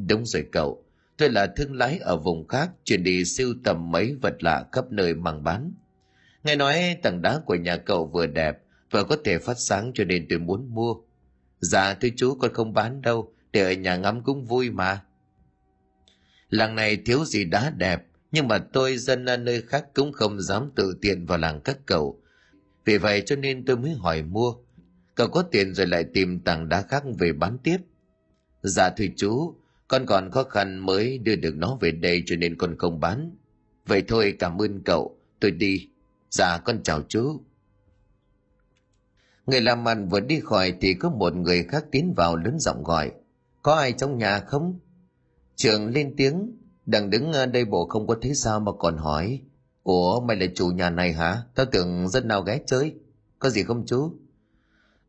Đúng rồi cậu, tôi là thương lái ở vùng khác, chuyển đi sưu tầm mấy vật lạ khắp nơi mang bán. Nghe nói tảng đá của nhà cậu vừa đẹp và có thể phát sáng cho nên tôi muốn mua. Dạ thưa chú, con không bán đâu, để ở nhà ngắm cũng vui mà. Làng này thiếu gì đá đẹp, nhưng mà tôi dân nơi khác cũng không dám tự tiện vào làng các cậu, vì vậy cho nên tôi mới hỏi mua. Cậu có tiền rồi lại tìm tảng đá khác về bán tiếp. Dạ thưa chú, con còn khó khăn mới đưa được nó về đây cho nên con không bán. Vậy thôi, cảm ơn cậu, tôi đi. Dạ con chào chú. Người làm ăn vừa đi khỏi thì có một người khác tiến vào lớn giọng gọi: Có ai trong nhà không? Trường lên tiếng: Đang đứng đây bộ không có thấy sao mà còn hỏi. Ủa mày là chủ nhà này hả? Tao tưởng dân nào ghé chơi. Có gì không chú?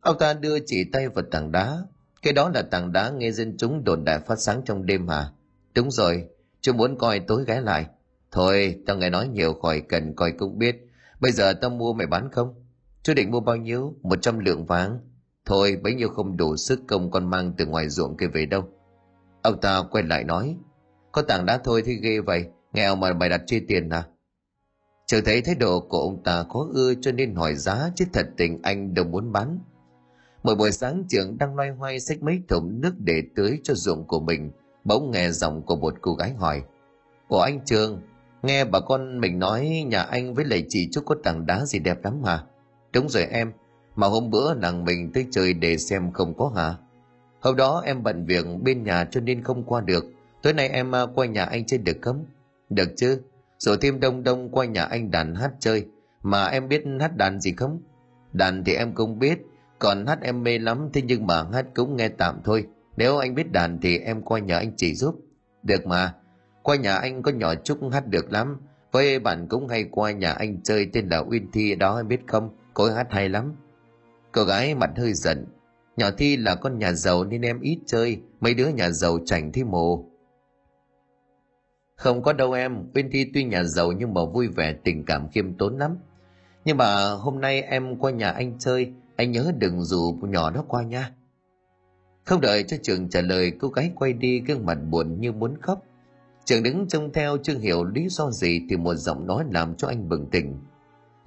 Ông ta đưa chỉ tay vào tảng đá: Cái đó là tảng đá nghe dân chúng đồn đại phát sáng trong đêm hả? Đúng rồi, chú muốn coi tối ghé lại. Thôi tao nghe nói nhiều khỏi cần coi cũng biết. Bây giờ tao mua mày bán không? Chú định mua bao nhiêu? Một trăm lượng vàng. Thôi bấy nhiêu không đủ sức công con mang từ ngoài ruộng kia về đâu. Ông ta quay lại nói: Có tảng đá thôi thì ghê vậy, nghèo mà mày đặt chi tiền à? Chợt thấy thái độ của ông ta khó ưa cho nên hỏi giá, chứ thật tình anh đâu muốn bán. Mỗi buổi sáng Trường đang loay hoay xách mấy thùng nước để tưới cho ruộng của mình, bỗng nghe giọng của một cô gái hỏi: Ủa anh Trường, nghe bà con mình nói nhà anh với lại chị Trúc có tảng đá gì đẹp lắm hả? Đúng rồi em, mà hôm bữa làng mình tới chơi để xem không có hả? Hôm đó em bận việc bên nhà cho nên không qua được, tối nay em qua nhà anh chơi được không? Được chứ, rồi thêm đông đông qua nhà anh đàn hát chơi, mà em biết hát đàn gì không? Đàn thì em không biết, còn hát em mê lắm, thế nhưng mà hát cũng nghe tạm thôi. Nếu anh biết đàn thì em qua nhà anh chỉ giúp. Được mà, qua nhà anh có nhỏ Trúc hát được lắm, với bạn cũng hay qua nhà anh chơi tên là Uyên Thi đó, em biết không? Cô ấy hát hay lắm. Cô gái mặt hơi giận: Nhỏ Thi là con nhà giàu nên em ít chơi, mấy đứa nhà giàu chảnh thế mồ. Không có đâu em, Uyên Thi tuy nhà giàu nhưng mà vui vẻ, tình cảm khiêm tốn lắm. Nhưng mà hôm nay em qua nhà anh chơi, anh nhớ đừng rủ nhỏ đó qua nha. Không đợi cho Trường trả lời, cô gái quay đi, gương mặt buồn như muốn khóc. Trường đứng trông theo, chưa hiểu lý do gì thì một giọng nói làm cho anh bừng tỉnh: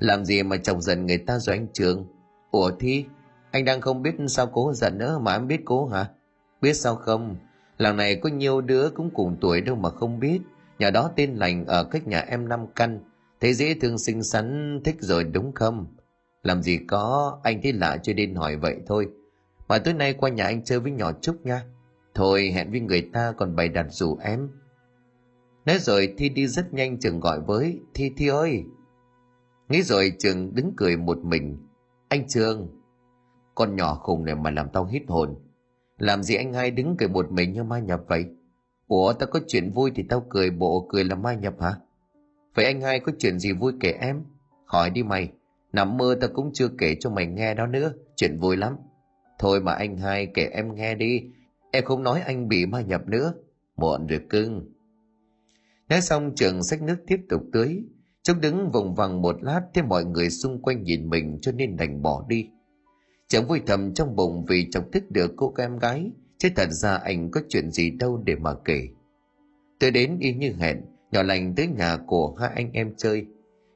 Làm gì mà chọc giận người ta rồi anh Trường? Ủa Thi, anh đang không biết sao cố giận nữa mà em biết cố hả? Biết sao không? Làng này có nhiều đứa cũng cùng tuổi đâu mà không biết. Nhà đó tên Lành, ở cách nhà em năm căn. Thấy dễ thương xinh xắn, thích rồi đúng không? Làm gì có, anh thấy lạ cho nên hỏi vậy thôi. Mà tối nay qua nhà anh chơi với nhỏ Trúc nha. Thôi hẹn với người ta còn bày đặt rủ em. Nói rồi Thi đi rất nhanh. Trường gọi với, Thi Thi ơi. Nghĩ rồi Trường đứng cười một mình. Anh Trường, con nhỏ khùng này mà làm tao hít hồn. Làm gì anh hai đứng cười một mình như ma nhập vậy? Ủa, tao có chuyện vui thì tao cười, bộ cười là ma nhập hả? Vậy anh hai có chuyện gì vui kể em? Hỏi đi mày, nằm mơ tao cũng chưa kể cho mày nghe đó nữa, chuyện vui lắm. Thôi mà anh hai kể em nghe đi, em không nói anh bị ma nhập nữa. Muộn rồi cưng. Nói xong Trường xách nước tiếp tục tưới. Trúc đứng vùng vằng một lát thấy mọi người xung quanh nhìn mình cho nên đành bỏ đi. Chẳng vui thầm trong bụng vì chọc tức được cô em gái, chứ thật ra anh có chuyện gì đâu để mà kể. Tới đến y như hẹn, nhỏ Lành tới nhà của hai anh em chơi.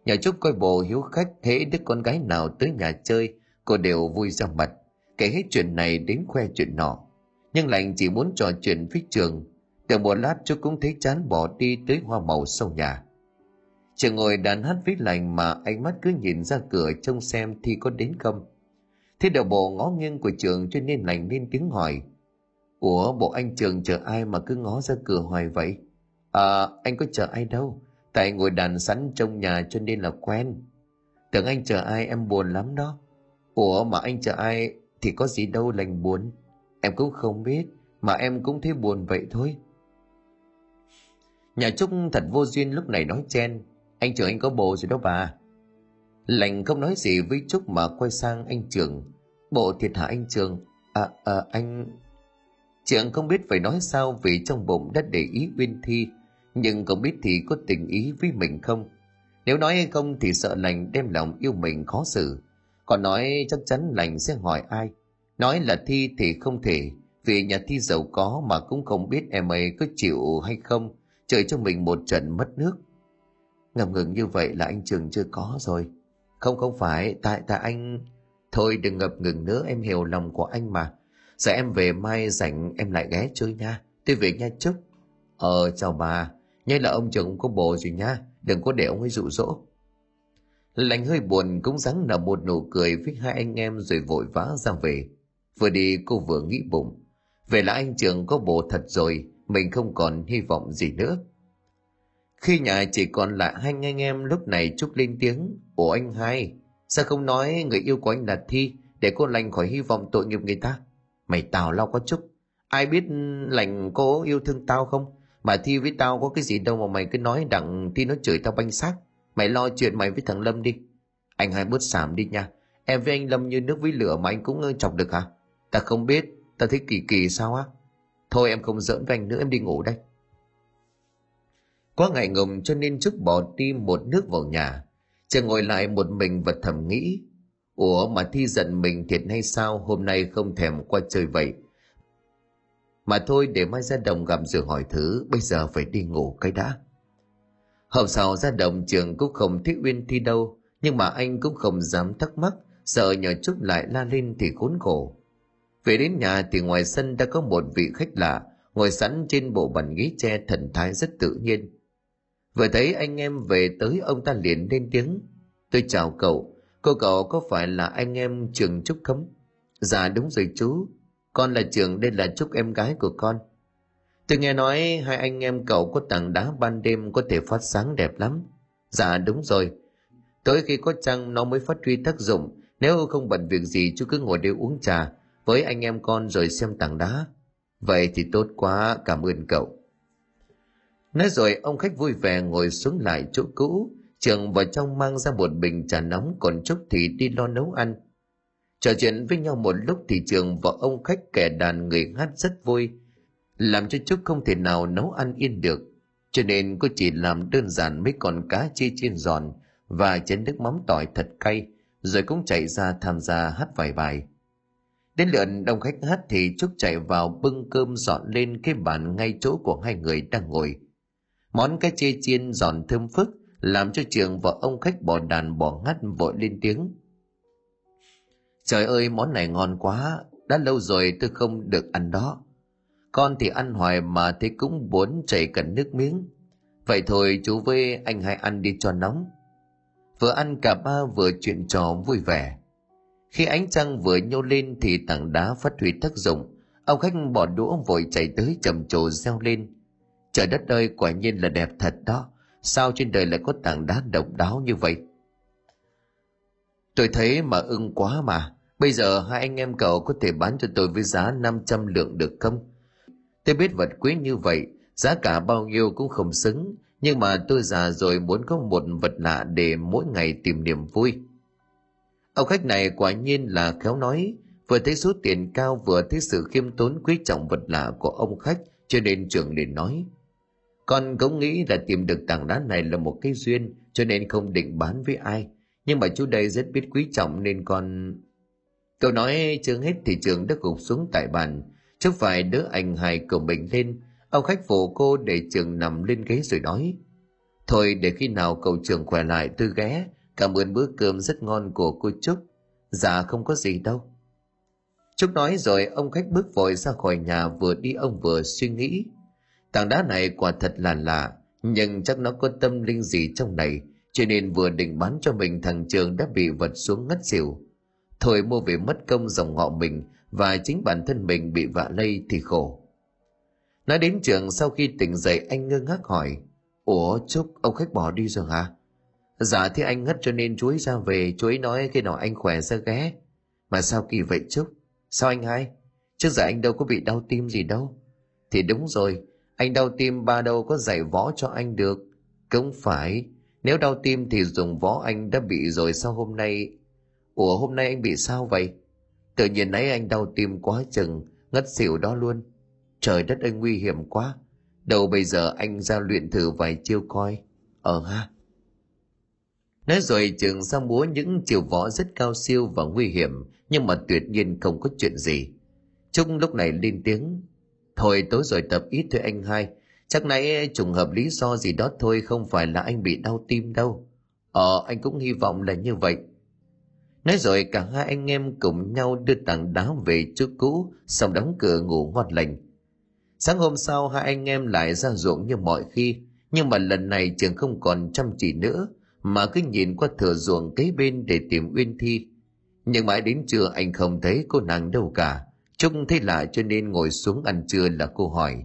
Nhà Trúc coi bộ hiếu khách, hễ đứa con gái nào tới nhà chơi, cô đều vui ra mặt, kể hết chuyện này đến khoe chuyện nọ. Nhưng Lành chỉ muốn trò chuyện với Trường. Từ một lát Trúc cũng thấy chán bỏ đi tới hoa màu sau nhà. Trường ngồi đàn hát với Lành mà ánh mắt cứ nhìn ra cửa trông xem Thi có đến không. Thế đầu bộ ngó nghiêng của Trường cho nên Lành lên tiếng hỏi. Ủa, bộ anh Trường chờ ai mà cứ ngó ra cửa hoài vậy? À, anh có chờ ai đâu. Tại ngồi đàn sẵn trong nhà cho nên là quen. Tưởng anh chờ ai em buồn lắm đó. Ủa mà anh chờ ai thì có gì đâu Lành buồn. Em cũng không biết, mà em cũng thấy buồn vậy thôi. Nhà Trúc thật vô duyên lúc này nói chen. Anh Trường anh có bồ rồi đó bà. Lành không nói gì với Trúc mà quay sang anh Trường. Bộ thiệt hả anh Trường? À, à anh... Trường không biết phải nói sao vì trong bụng đã để ý bên Thi, nhưng không biết Thi có tình ý với mình không. Nếu nói hay không thì sợ Lành đem lòng yêu mình khó xử. Còn nói chắc chắn Lành sẽ hỏi ai. Nói là Thi thì không thể, vì nhà Thi giàu có mà cũng không biết em ấy có chịu hay không. Trời cho mình một trận mất nước. Ngập ngừng như vậy là anh Trường chưa có rồi. Không không phải, tại tại anh... Thôi đừng ngập ngừng nữa, em hiểu lòng của anh mà. Giờ em về, mai rảnh em lại ghé chơi nha. Tôi về nha Trúc. Ờ chào bà, nhớ là ông Trường cũng có bồ rồi nha, đừng có để ông ấy dụ dỗ. Lành hơi buồn cũng ráng nở một nụ cười với hai anh em rồi vội vã ra về. Vừa đi cô vừa nghĩ bụng, về là anh Trường có bồ thật rồi, mình không còn hy vọng gì nữa. Khi nhà chỉ còn lại hai anh em lúc này Trúc lên tiếng. Ủa anh hai, sao không nói người yêu của anh là Thi để cô Lành khỏi hy vọng tội nghiệp người ta? Mày tào lao quá Trúc, ai biết Lành cô yêu thương tao không? Mà Thi với tao có cái gì đâu mà mày cứ nói đặng Thi nó chửi tao banh xác. Mày lo chuyện mày với thằng Lâm đi. Anh hai bớt xàm đi nha, em với anh Lâm như nước với lửa mà anh cũng chọc được hả? Ta không biết, ta thấy kỳ kỳ sao á. Thôi em không giỡn với anh nữa, em đi ngủ đây. Quá ngại ngùng cho nên Trúc bỏ đi một nước vào nhà. Trường ngồi lại một mình và thầm nghĩ. Ủa mà Thi giận mình thiệt hay sao, hôm nay không thèm qua chơi vậy. Mà thôi để mai ra đồng gặm giường hỏi thứ, bây giờ phải đi ngủ cái đã. Hôm sau ra đồng Trường cũng không thích Uyên Thi đâu, nhưng mà anh cũng không dám thắc mắc, sợ nhờ Trúc lại la lên thì khốn khổ. Về đến nhà thì ngoài sân đã có một vị khách lạ, ngồi sẵn trên bộ bàn ghế tre thần thái rất tự nhiên. Vừa thấy anh em về tới ông ta liền lên tiếng. Tôi chào cậu, cô cậu có phải là anh em Trường Trúc không? Dạ đúng rồi chú, con là Trường, đây là Trúc em gái của con. Tôi nghe nói hai anh em cậu có tảng đá ban đêm có thể phát sáng đẹp lắm. Dạ đúng rồi, tới khi có trăng nó mới phát huy tác dụng, nếu không bận việc gì chú cứ ngồi đây uống trà với anh em con rồi xem tảng đá. Vậy thì tốt quá, cảm ơn cậu. Nói rồi ông khách vui vẻ ngồi xuống lại chỗ cũ. Trường vào trong mang ra một bình trà nóng, còn Trúc thì đi lo nấu ăn. Trò chuyện với nhau một lúc thì Trường và ông khách kẻ đàn người hát rất vui, làm cho Trúc không thể nào nấu ăn yên được, cho nên cô chỉ làm đơn giản mấy con cá chi chiên giòn và chén nước mắm tỏi thật cay, rồi cũng chạy ra tham gia hát vài bài. Đến lượt đông khách hát thì Trúc chạy vào bưng cơm dọn lên cái bàn ngay chỗ của hai người đang ngồi. Món cá chê chiên giòn thơm phức, làm cho Trường và ông khách bỏ đàn bỏ ngắt vội lên tiếng. Trời ơi, món này ngon quá, đã lâu rồi tôi không được ăn đó. Con thì ăn hoài mà thấy cũng muốn chảy cả nước miếng. Vậy thôi chú với anh hãy ăn đi cho nóng. Vừa ăn cả ba vừa chuyện trò vui vẻ. Khi ánh trăng vừa nhô lên thì tảng đá phát huy tác dụng. Ông khách bỏ đũa vội chạy tới trầm trồ reo lên. Trời đất ơi, quả nhiên là đẹp thật đó. Sao trên đời lại có tảng đá độc đáo như vậy? Tôi thấy mà ưng quá mà. Bây giờ hai anh em cậu có thể bán cho tôi với giá năm trăm lượng được không? Tôi biết vật quý như vậy, giá cả bao nhiêu cũng không xứng. Nhưng mà tôi già rồi muốn có một vật lạ để mỗi ngày tìm niềm vui. Ông khách này quả nhiên là khéo nói. Vừa thấy số tiền cao vừa thấy sự khiêm tốn quý trọng vật lạ của ông khách, cho nên Trường liền nói. Con cũng nghĩ là tìm được tảng đá này là một cái duyên, cho nên không định bán với ai. Nhưng mà chú đây rất biết quý trọng nên con... Cậu nói chưa hết thì Trường đã gục xuống tại bàn. Chứ phải đỡ anh hài của mình lên. Ông khách vỗ cô để Trường nằm lên ghế rồi nói. Thôi để khi nào cậu Trường khỏe lại tôi ghé. Cảm ơn bữa cơm rất ngon của cô Trúc. Dạ không có gì đâu. Trúc nói rồi ông khách bước vội ra khỏi nhà. Vừa đi ông vừa suy nghĩ. Tảng đá này quả thật là lạ, nhưng chắc nó có tâm linh gì trong này, cho nên vừa định bán cho mình thằng Trường đã bị vật xuống ngất xỉu. Thôi mua về mất công dòng họ mình và chính bản thân mình bị vạ lây thì khổ. Nói đến Trường, sau khi tỉnh dậy anh ngơ ngác hỏi. Ủa Trúc, ông khách bỏ đi rồi hả? Dạ thế anh ngất cho nên chú ấy ra về. Chú ấy nói khi nào anh khỏe ra ghé. Mà sao kỳ vậy Trúc? Sao anh hai? Trước giờ anh đâu có bị đau tim gì đâu. Thì đúng rồi, anh đau tim ba đâu có dạy võ cho anh được. Cũng phải, nếu đau tim thì dùng võ anh đã bị rồi sao hôm nay... Ủa hôm nay anh bị sao vậy? Tự nhiên nãy anh đau tim quá chừng, ngất xỉu đó luôn. Trời đất ơi nguy hiểm quá. Đầu bây giờ anh ra luyện thử vài chiêu coi. Ờ ha. Nói rồi Trường ra múa những chiều võ rất cao siêu và nguy hiểm, nhưng mà tuyệt nhiên không có chuyện gì. Trúc lúc này lên tiếng. Thôi tối rồi tập ít thôi anh hai. Chắc nãy trùng hợp lý do gì đó thôi, không phải là anh bị đau tim đâu. Ờ anh cũng hy vọng là như vậy. Nói rồi cả hai anh em cùng nhau đưa tảng đá về chỗ cũ, xong đóng cửa ngủ ngon lành. Sáng hôm sau hai anh em lại ra ruộng như mọi khi, nhưng mà lần này Trường không còn chăm chỉ nữa, mà cứ nhìn qua thửa ruộng kế bên để tìm Uyên Thi. Nhưng mãi đến trưa anh không thấy cô nàng đâu cả. Trúc thấy lạ cho nên ngồi xuống ăn trưa là cô hỏi.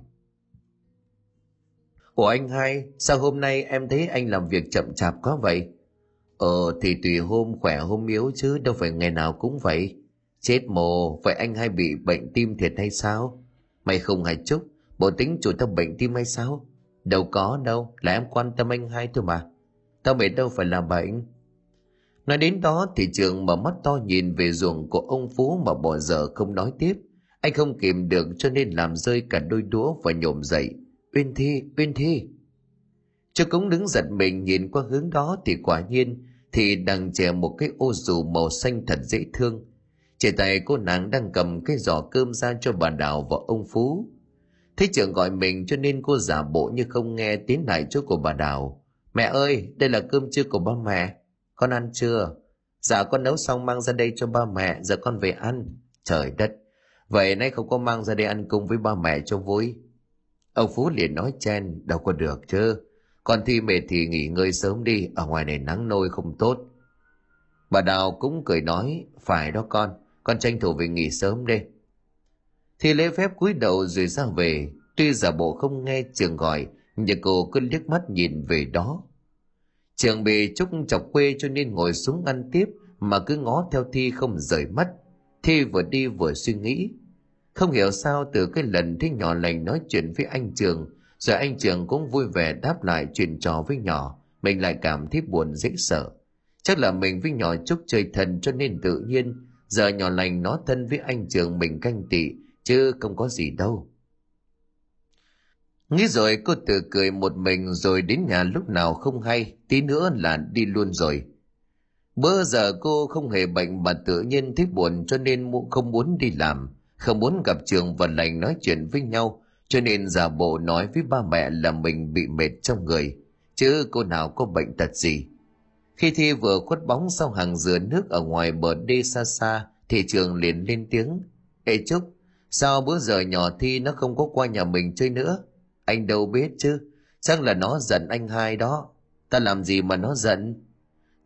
Ủa anh hai, sao hôm nay em thấy anh làm việc chậm chạp quá vậy? Ờ thì tùy hôm khỏe hôm yếu chứ đâu phải ngày nào cũng vậy. Chết mồ, vậy anh hai bị bệnh tim thiệt hay sao? Mày không hả Trúc, bộ tính chủ tao bệnh tim hay sao? Đâu có đâu, là em quan tâm anh hai thôi mà. Tao mệt đâu phải là bệnh. Nói đến đó thì Trường mở mắt to nhìn về ruộng của ông Phú mà bỏ dở không nói tiếp. Anh không kìm được cho nên làm rơi cả đôi đũa và nhổm dậy. Uyên Thi, Uyên Thi. Trúc cũng đứng giật mình nhìn qua hướng đó thì quả nhiên thì đang chè một cái ô dù màu xanh thật dễ thương. Trên tay cô nàng đang cầm cái giỏ cơm ra cho bà Đào và ông Phú. Thấy Trường gọi mình cho nên cô giả bộ như không nghe tiếng lại chỗ của bà Đào. Mẹ ơi, đây là cơm trưa của ba mẹ. Con ăn chưa? Dạ con nấu xong mang ra đây cho ba mẹ, giờ con về ăn. Trời đất, vậy nay không có mang ra đây ăn cùng với ba mẹ cho vui. Ông Phú liền nói chen, đâu có được chứ. Con Thi mệt thì nghỉ ngơi sớm đi, ở ngoài này nắng nôi không tốt. Bà Đào cũng cười nói, phải đó con, con tranh thủ về nghỉ sớm đi. Thi lễ phép cúi đầu rồi ra về, tuy giả bộ không nghe Trường gọi, nhưng cô cứ liếc mắt nhìn về đó. Trường bị Trúc chọc quê cho nên ngồi xuống ăn tiếp mà cứ ngó theo Thi không rời mắt. Thi vừa đi vừa suy nghĩ. Không hiểu sao từ cái lần Thi nhỏ lành nói chuyện với anh Trường, giờ anh Trường cũng vui vẻ đáp lại chuyện trò với nhỏ, mình lại cảm thấy buồn dễ sợ. Chắc là mình với nhỏ Trúc chơi thân cho nên tự nhiên, giờ nhỏ lành nó thân với anh Trường mình canh tị, chứ không có gì đâu. Nghĩ rồi cô tự cười một mình rồi đến nhà lúc nào không hay, tí nữa là đi luôn rồi. Bữa giờ cô không hề bệnh mà tự nhiên thấy buồn cho nên không muốn đi làm, không muốn gặp Trường và lành nói chuyện với nhau, cho nên giả bộ nói với ba mẹ là mình bị mệt trong người. chứ cô nào có bệnh tật gì. Khi Thi vừa khuất bóng sau hàng dừa nước ở ngoài bờ đê xa xa thì Trường liền lên tiếng: Ê Trúc, sao bữa giờ nhỏ Thi nó không có qua nhà mình chơi nữa? Anh đâu biết chứ, chắc là nó giận anh hai đó. Ta làm gì mà nó giận?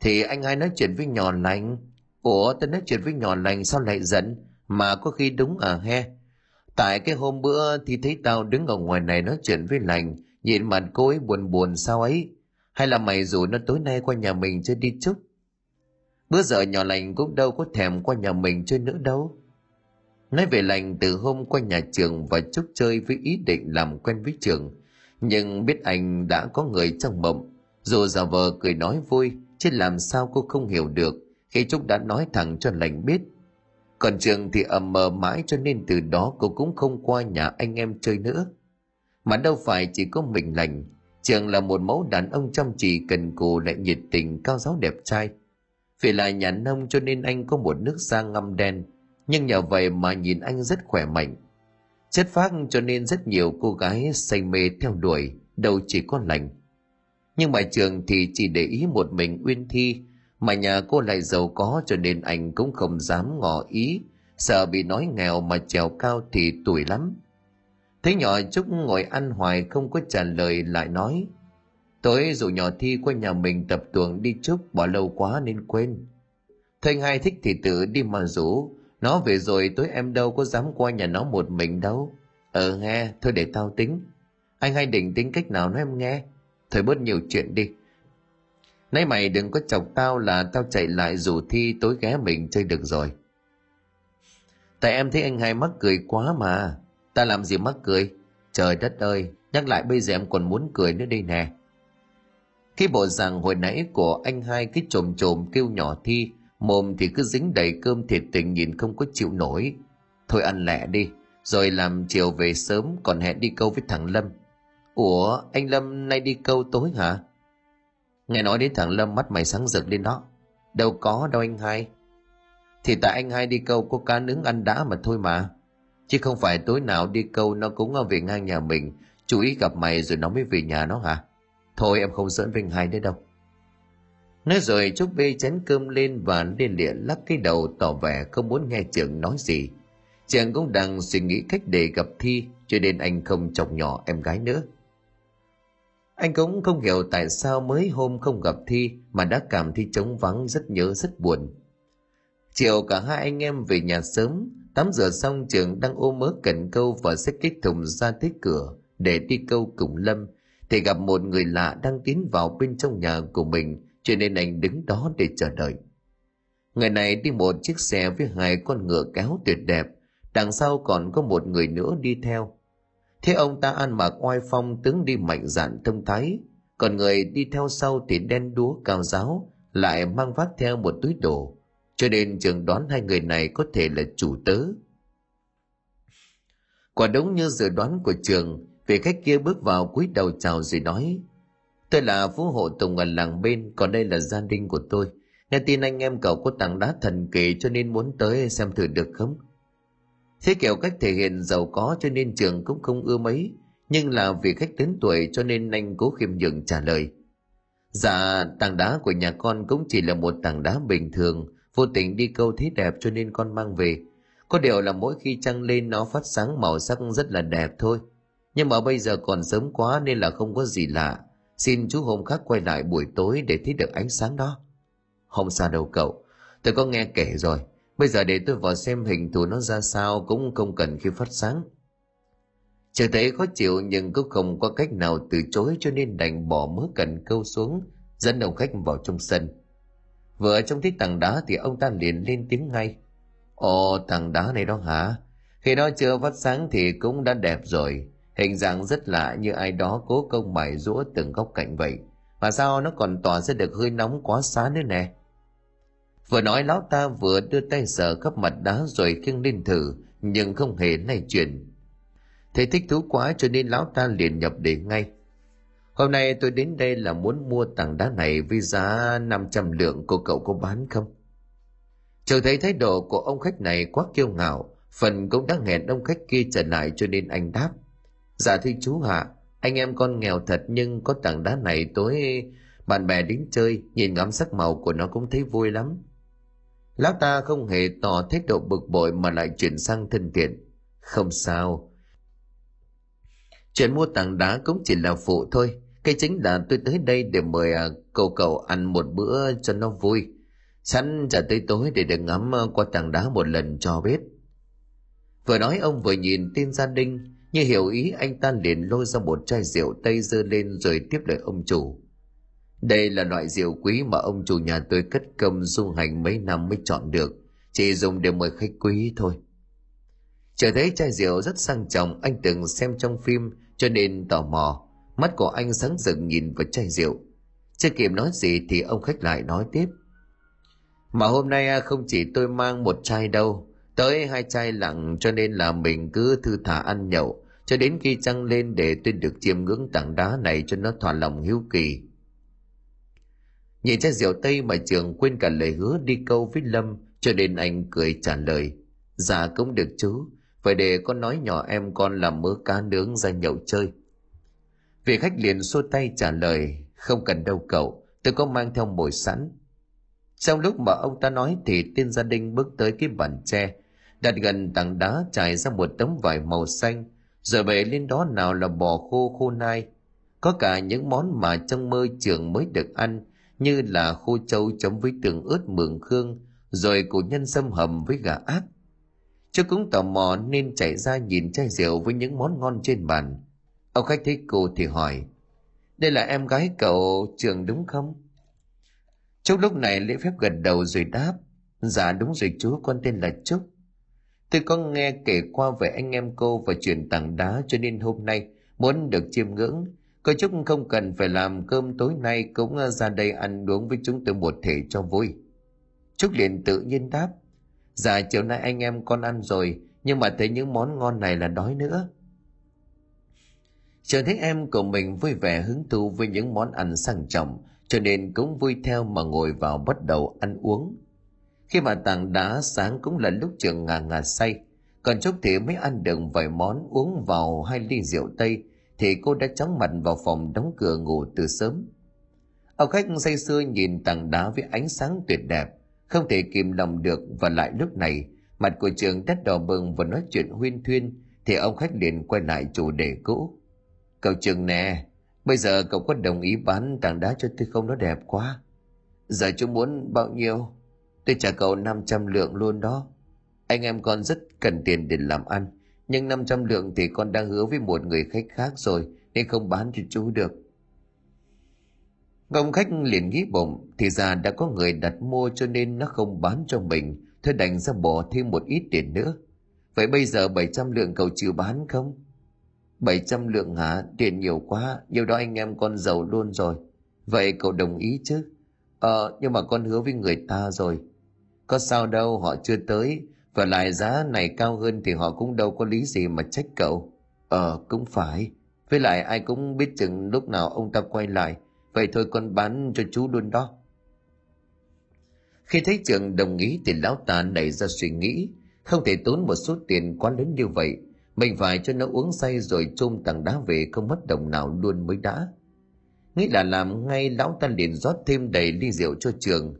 Thì anh hai nói chuyện với nhỏ lành. Ủa, ta nói chuyện với nhỏ lành sao lại giận? Mà có khi đúng à he. Tại cái hôm bữa thì thấy tao đứng ở ngoài này nói chuyện với lành, nhìn mặt cô ấy buồn buồn sao ấy. Hay là mày rủ nó tối nay qua nhà mình chơi đi Trúc? Bữa giờ nhỏ lành cũng đâu có thèm qua nhà mình chơi nữa đâu. Nói về lành, từ hôm qua nhà Trường và Trúc chơi với ý định làm quen với Trường, nhưng biết anh đã có người trong mộng, dù giả vờ cười nói vui, chứ làm sao cô không hiểu được khi Trúc đã nói thẳng cho lành biết. Còn Trường thì ầm mờ mãi, cho nên từ đó cô cũng không qua nhà anh em chơi nữa. Mà đâu phải chỉ có mình lành, Trường là một mẫu đàn ông chăm chỉ cần cù, lại nhiệt tình, cao giáo, đẹp trai. Vì là nhà nông cho nên anh có một nước da ngăm đen, nhưng nhờ vậy mà nhìn anh rất khỏe mạnh, chất phác, cho nên rất nhiều cô gái say mê theo đuổi, đâu chỉ có lành. Nhưng mà Trường thì chỉ để ý một mình Uyên Thi, mà nhà cô lại giàu có cho nên anh cũng không dám ngỏ ý, sợ bị nói nghèo mà trèo cao thì tủi lắm. Thấy nhỏ Trúc ngồi ăn hoài không có trả lời, lại nói: Tối rủ nhỏ Thi qua nhà mình tập tuồng đi Trúc, bỏ lâu quá nên quên. Thầy hai thích thì tự đi mà rủ nó về, rồi tối em đâu có dám qua nhà nó một mình đâu. Ờ nghe, thôi để tao tính. Anh hay định tính cách nào nói em nghe. Thôi bớt nhiều chuyện đi. Nãy mày đừng có chọc tao là tao chạy lại rủ Thi tối ghé mình chơi được rồi. Tại em thấy anh hai mắc cười quá mà. Ta làm gì mắc cười? Trời đất ơi, nhắc lại bây giờ em còn muốn cười nữa đây nè. Cái bộ dạng hồi nãy của anh hai cứ trồm trồm kêu nhỏ Thi, mồm thì cứ dính đầy cơm thịt, tình nhìn không có chịu nổi. Thôi ăn lẹ đi, rồi làm chiều về sớm, còn hẹn đi câu với thằng Lâm. Ủa, anh Lâm nay đi câu tối hả? Nghe nói đến thằng Lâm mắt mày sáng rực lên đó. Đâu có đâu anh hai. Thì tại anh hai đi câu có cá nướng ăn đã mà thôi mà. Chứ không phải tối nào đi câu nó cũng về ngang nhà mình, chú ý gặp mày rồi nó mới về nhà nó hả? Thôi em không giỡn với anh hai nữa đâu. Nói rồi Trúc bê chén cơm lên và liên lịa lắc cái đầu tỏ vẻ không muốn nghe Trường nói gì. Trường cũng đang suy nghĩ cách để gặp Thi, cho nên anh không chọc nhỏ em gái nữa. Anh cũng không hiểu tại sao mới hôm không gặp Thi mà đã cảm Thi trống vắng, rất nhớ, rất buồn. Chiều cả hai anh em về nhà sớm, tắm rửa xong Trường đang ôm mớ cần câu và xách cái thùng ra tới cửa để đi câu cùng Lâm, thì gặp một người lạ đang tiến vào bên trong nhà của mình, cho nên anh đứng đó để chờ đợi. Người này đi một chiếc xe với hai con ngựa kéo tuyệt đẹp, đằng sau còn có một người nữa đi theo. Thế ông ta ăn mặc oai phong, tướng đi mạnh dạn thông thái, còn người đi theo sau thì đen đúa cao ráo, lại mang vác theo một túi đồ, cho nên Trường đoán hai người này có thể là chủ tớ. Quả đúng như dự đoán của Trường, vị khách kia bước vào cúi đầu chào rồi nói: Tôi là phú hộ tùng ở làng bên, còn đây là gia đình của tôi. Nghe tin anh em cậu có tảng đá thần kỳ cho nên muốn tới xem thử được không? Thế kiểu cách thể hiện giàu có cho nên Trường cũng không ưa mấy, nhưng là vì khách lớn tuổi cho nên anh cố khiêm nhường trả lời: Dạ, tảng đá của nhà con cũng chỉ là một tảng đá bình thường, vô tình đi câu thấy đẹp cho nên con mang về. Có điều là mỗi khi trăng lên nó phát sáng màu sắc rất là đẹp thôi. Nhưng mà bây giờ còn sớm quá nên là không có gì lạ. Xin chú hôm khác quay lại buổi tối để thấy được ánh sáng đó. Không sao đâu cậu, tôi có nghe kể rồi. Bây giờ để tôi vào xem hình thù nó ra sao, cũng không cần khi phát sáng. Trường thấy khó chịu nhưng cũng không có cách nào từ chối, cho nên đành bỏ mớ cần câu xuống, dẫn đồng khách vào trong sân. Vừa trông thấy tảng đá thì ông ta liền lên tiếng ngay: Ồ, tảng đá này đó hả? Khi nó chưa phát sáng thì cũng đã đẹp rồi. Hình dạng rất lạ, như ai đó cố công mài rũa từng góc cạnh vậy. Mà sao nó còn tỏa ra được hơi nóng quá xá nữa nè. Vừa nói lão ta vừa đưa tay sờ khắp mặt đá rồi khiêng lên thử, nhưng không hề lay chuyển. Thấy thích thú quá cho nên lão ta liền nhập đề ngay: Hôm nay tôi đến đây là muốn mua tảng đá này với giá năm trăm lượng, cô cậu có bán không? Chờ thấy thái độ của ông khách này quá kiêu ngạo, phần cũng đã hẹn ông khách kia trở lại, cho nên anh đáp: Dạ thưa chú hạ, Anh em con nghèo thật, nhưng có tảng đá này tối bạn bè đến chơi, nhìn ngắm sắc màu của nó cũng thấy vui lắm. Lão ta không hề tỏ thái độ bực bội mà lại chuyển sang thân thiện. Không sao, chuyện mua tảng đá cũng chỉ là phụ thôi. Cái chính là tôi tới đây để mời cậu cậu ăn một bữa cho nó vui. Sẵn trả tới tối để được ngắm qua tảng đá một lần cho biết. Vừa nói ông vừa nhìn tên gia đình. Như hiểu ý, anh ta liền lôi ra một chai rượu tây dơ lên rồi tiếp lời ông chủ. Đây là loại rượu quý mà ông chủ nhà tôi cất công du hành mấy năm mới chọn được, chỉ dùng để mời khách quý thôi. Chờ thấy chai rượu rất sang trọng, anh từng xem trong phim cho nên tò mò. Mắt của anh sáng rực nhìn vào chai rượu. Chưa kịp nói gì thì ông khách lại nói tiếp. Mà hôm nay không chỉ tôi mang một chai đâu, tới hai chai lặng, cho nên là mình cứ thư thả ăn nhậu cho đến khi trăng lên để tôi được chiêm ngưỡng tảng đá này cho nó thỏa lòng hiếu kỳ. Nhìn chai rượu tây mà Trường quên cả lời hứa đi câu với Lâm, cho nên anh cười trả lời. Dạ cũng được chú, phải để con nói nhỏ em con làm mớ cá nướng ra nhậu chơi. Vị khách liền xua tay trả lời. Không cần đâu cậu, tôi có mang theo mồi sẵn. Trong lúc mà ông ta nói thì tên gia đình bước tới cái bàn tre, đặt gần tảng đá, trải ra một tấm vải màu xanh, rồi bày lên đó nào là bò khô, khô nai, có cả những món mà trong mơ Trường mới được ăn, như là khô trâu chấm với tương ớt mường khương, rồi củ nhân sâm hầm với gà ác. Chứ cũng tò mò nên chạy ra nhìn chai rượu với những món ngon trên bàn. Ông khách thấy cô thì hỏi, đây là em gái cậu Trường đúng không? Trúc lúc này lễ phép gật đầu rồi đáp, dạ đúng rồi chú, con tên là Trúc. Tôi có nghe kể qua về anh em cô và chuyện tảng đá, cho nên hôm nay muốn được chiêm ngưỡng. Cô Trúc không cần phải làm cơm tối nay, cũng ra đây ăn uống với chúng tôi một thể cho vui. Trúc liền tự nhiên đáp, dạ chiều nay anh em con ăn rồi, nhưng mà thấy những món ngon này là đói nữa. Trường thấy em của mình vui vẻ hứng thú với những món ăn sang trọng, cho nên cũng vui theo mà ngồi vào bắt đầu ăn uống. Khi mà tảng đá sáng cũng là lúc Trường ngà ngà say, còn Trúc thì mới ăn được vài món, uống vào hai ly rượu tây thì cô đã chóng mặt vào phòng đóng cửa ngủ từ sớm. Ông khách say sưa nhìn tảng đá với ánh sáng tuyệt đẹp, không thể kìm lòng được, và lại lúc này mặt của Trường đắt đỏ bừng và nói chuyện huyên thuyên thì ông khách liền quay lại chủ đề cũ. Cậu Trường nè, bây giờ cậu có đồng ý bán tảng đá cho tôi không? Nó đẹp quá. Giờ chú muốn bao nhiêu? Tôi trả cậu năm trăm lượng luôn đó. Anh em con rất cần tiền để làm ăn, nhưng năm trăm lượng thì con đang hứa với một người khách khác rồi, nên không bán cho chú được. Ông khách liền nghĩ bụng, thì ra đã có người đặt mua cho nên nó không bán cho mình, thôi đành ra bỏ thêm một ít tiền nữa. Vậy bây giờ bảy trăm lượng cậu chịu bán không? bảy trăm lượng hả? Tiền nhiều quá, nhiều đó anh em con giàu luôn rồi. Vậy cậu đồng ý chứ? Ờ, nhưng mà con hứa với người ta rồi. Có sao đâu, họ chưa tới. Và lại giá này cao hơn thì họ cũng đâu có lý gì mà trách cậu. Ờ, cũng phải. Với lại ai cũng biết chừng lúc nào ông ta quay lại. Vậy thôi con bán cho chú luôn đó. Khi thấy Trường đồng ý thì lão ta nảy ra suy nghĩ. Không thể tốn một số tiền quá lớn như vậy. Mình phải cho nó uống say rồi chôm tảng đá về không mất đồng nào luôn mới đã. Nghĩ là làm ngay, lão ta liền rót thêm đầy ly rượu cho Trường.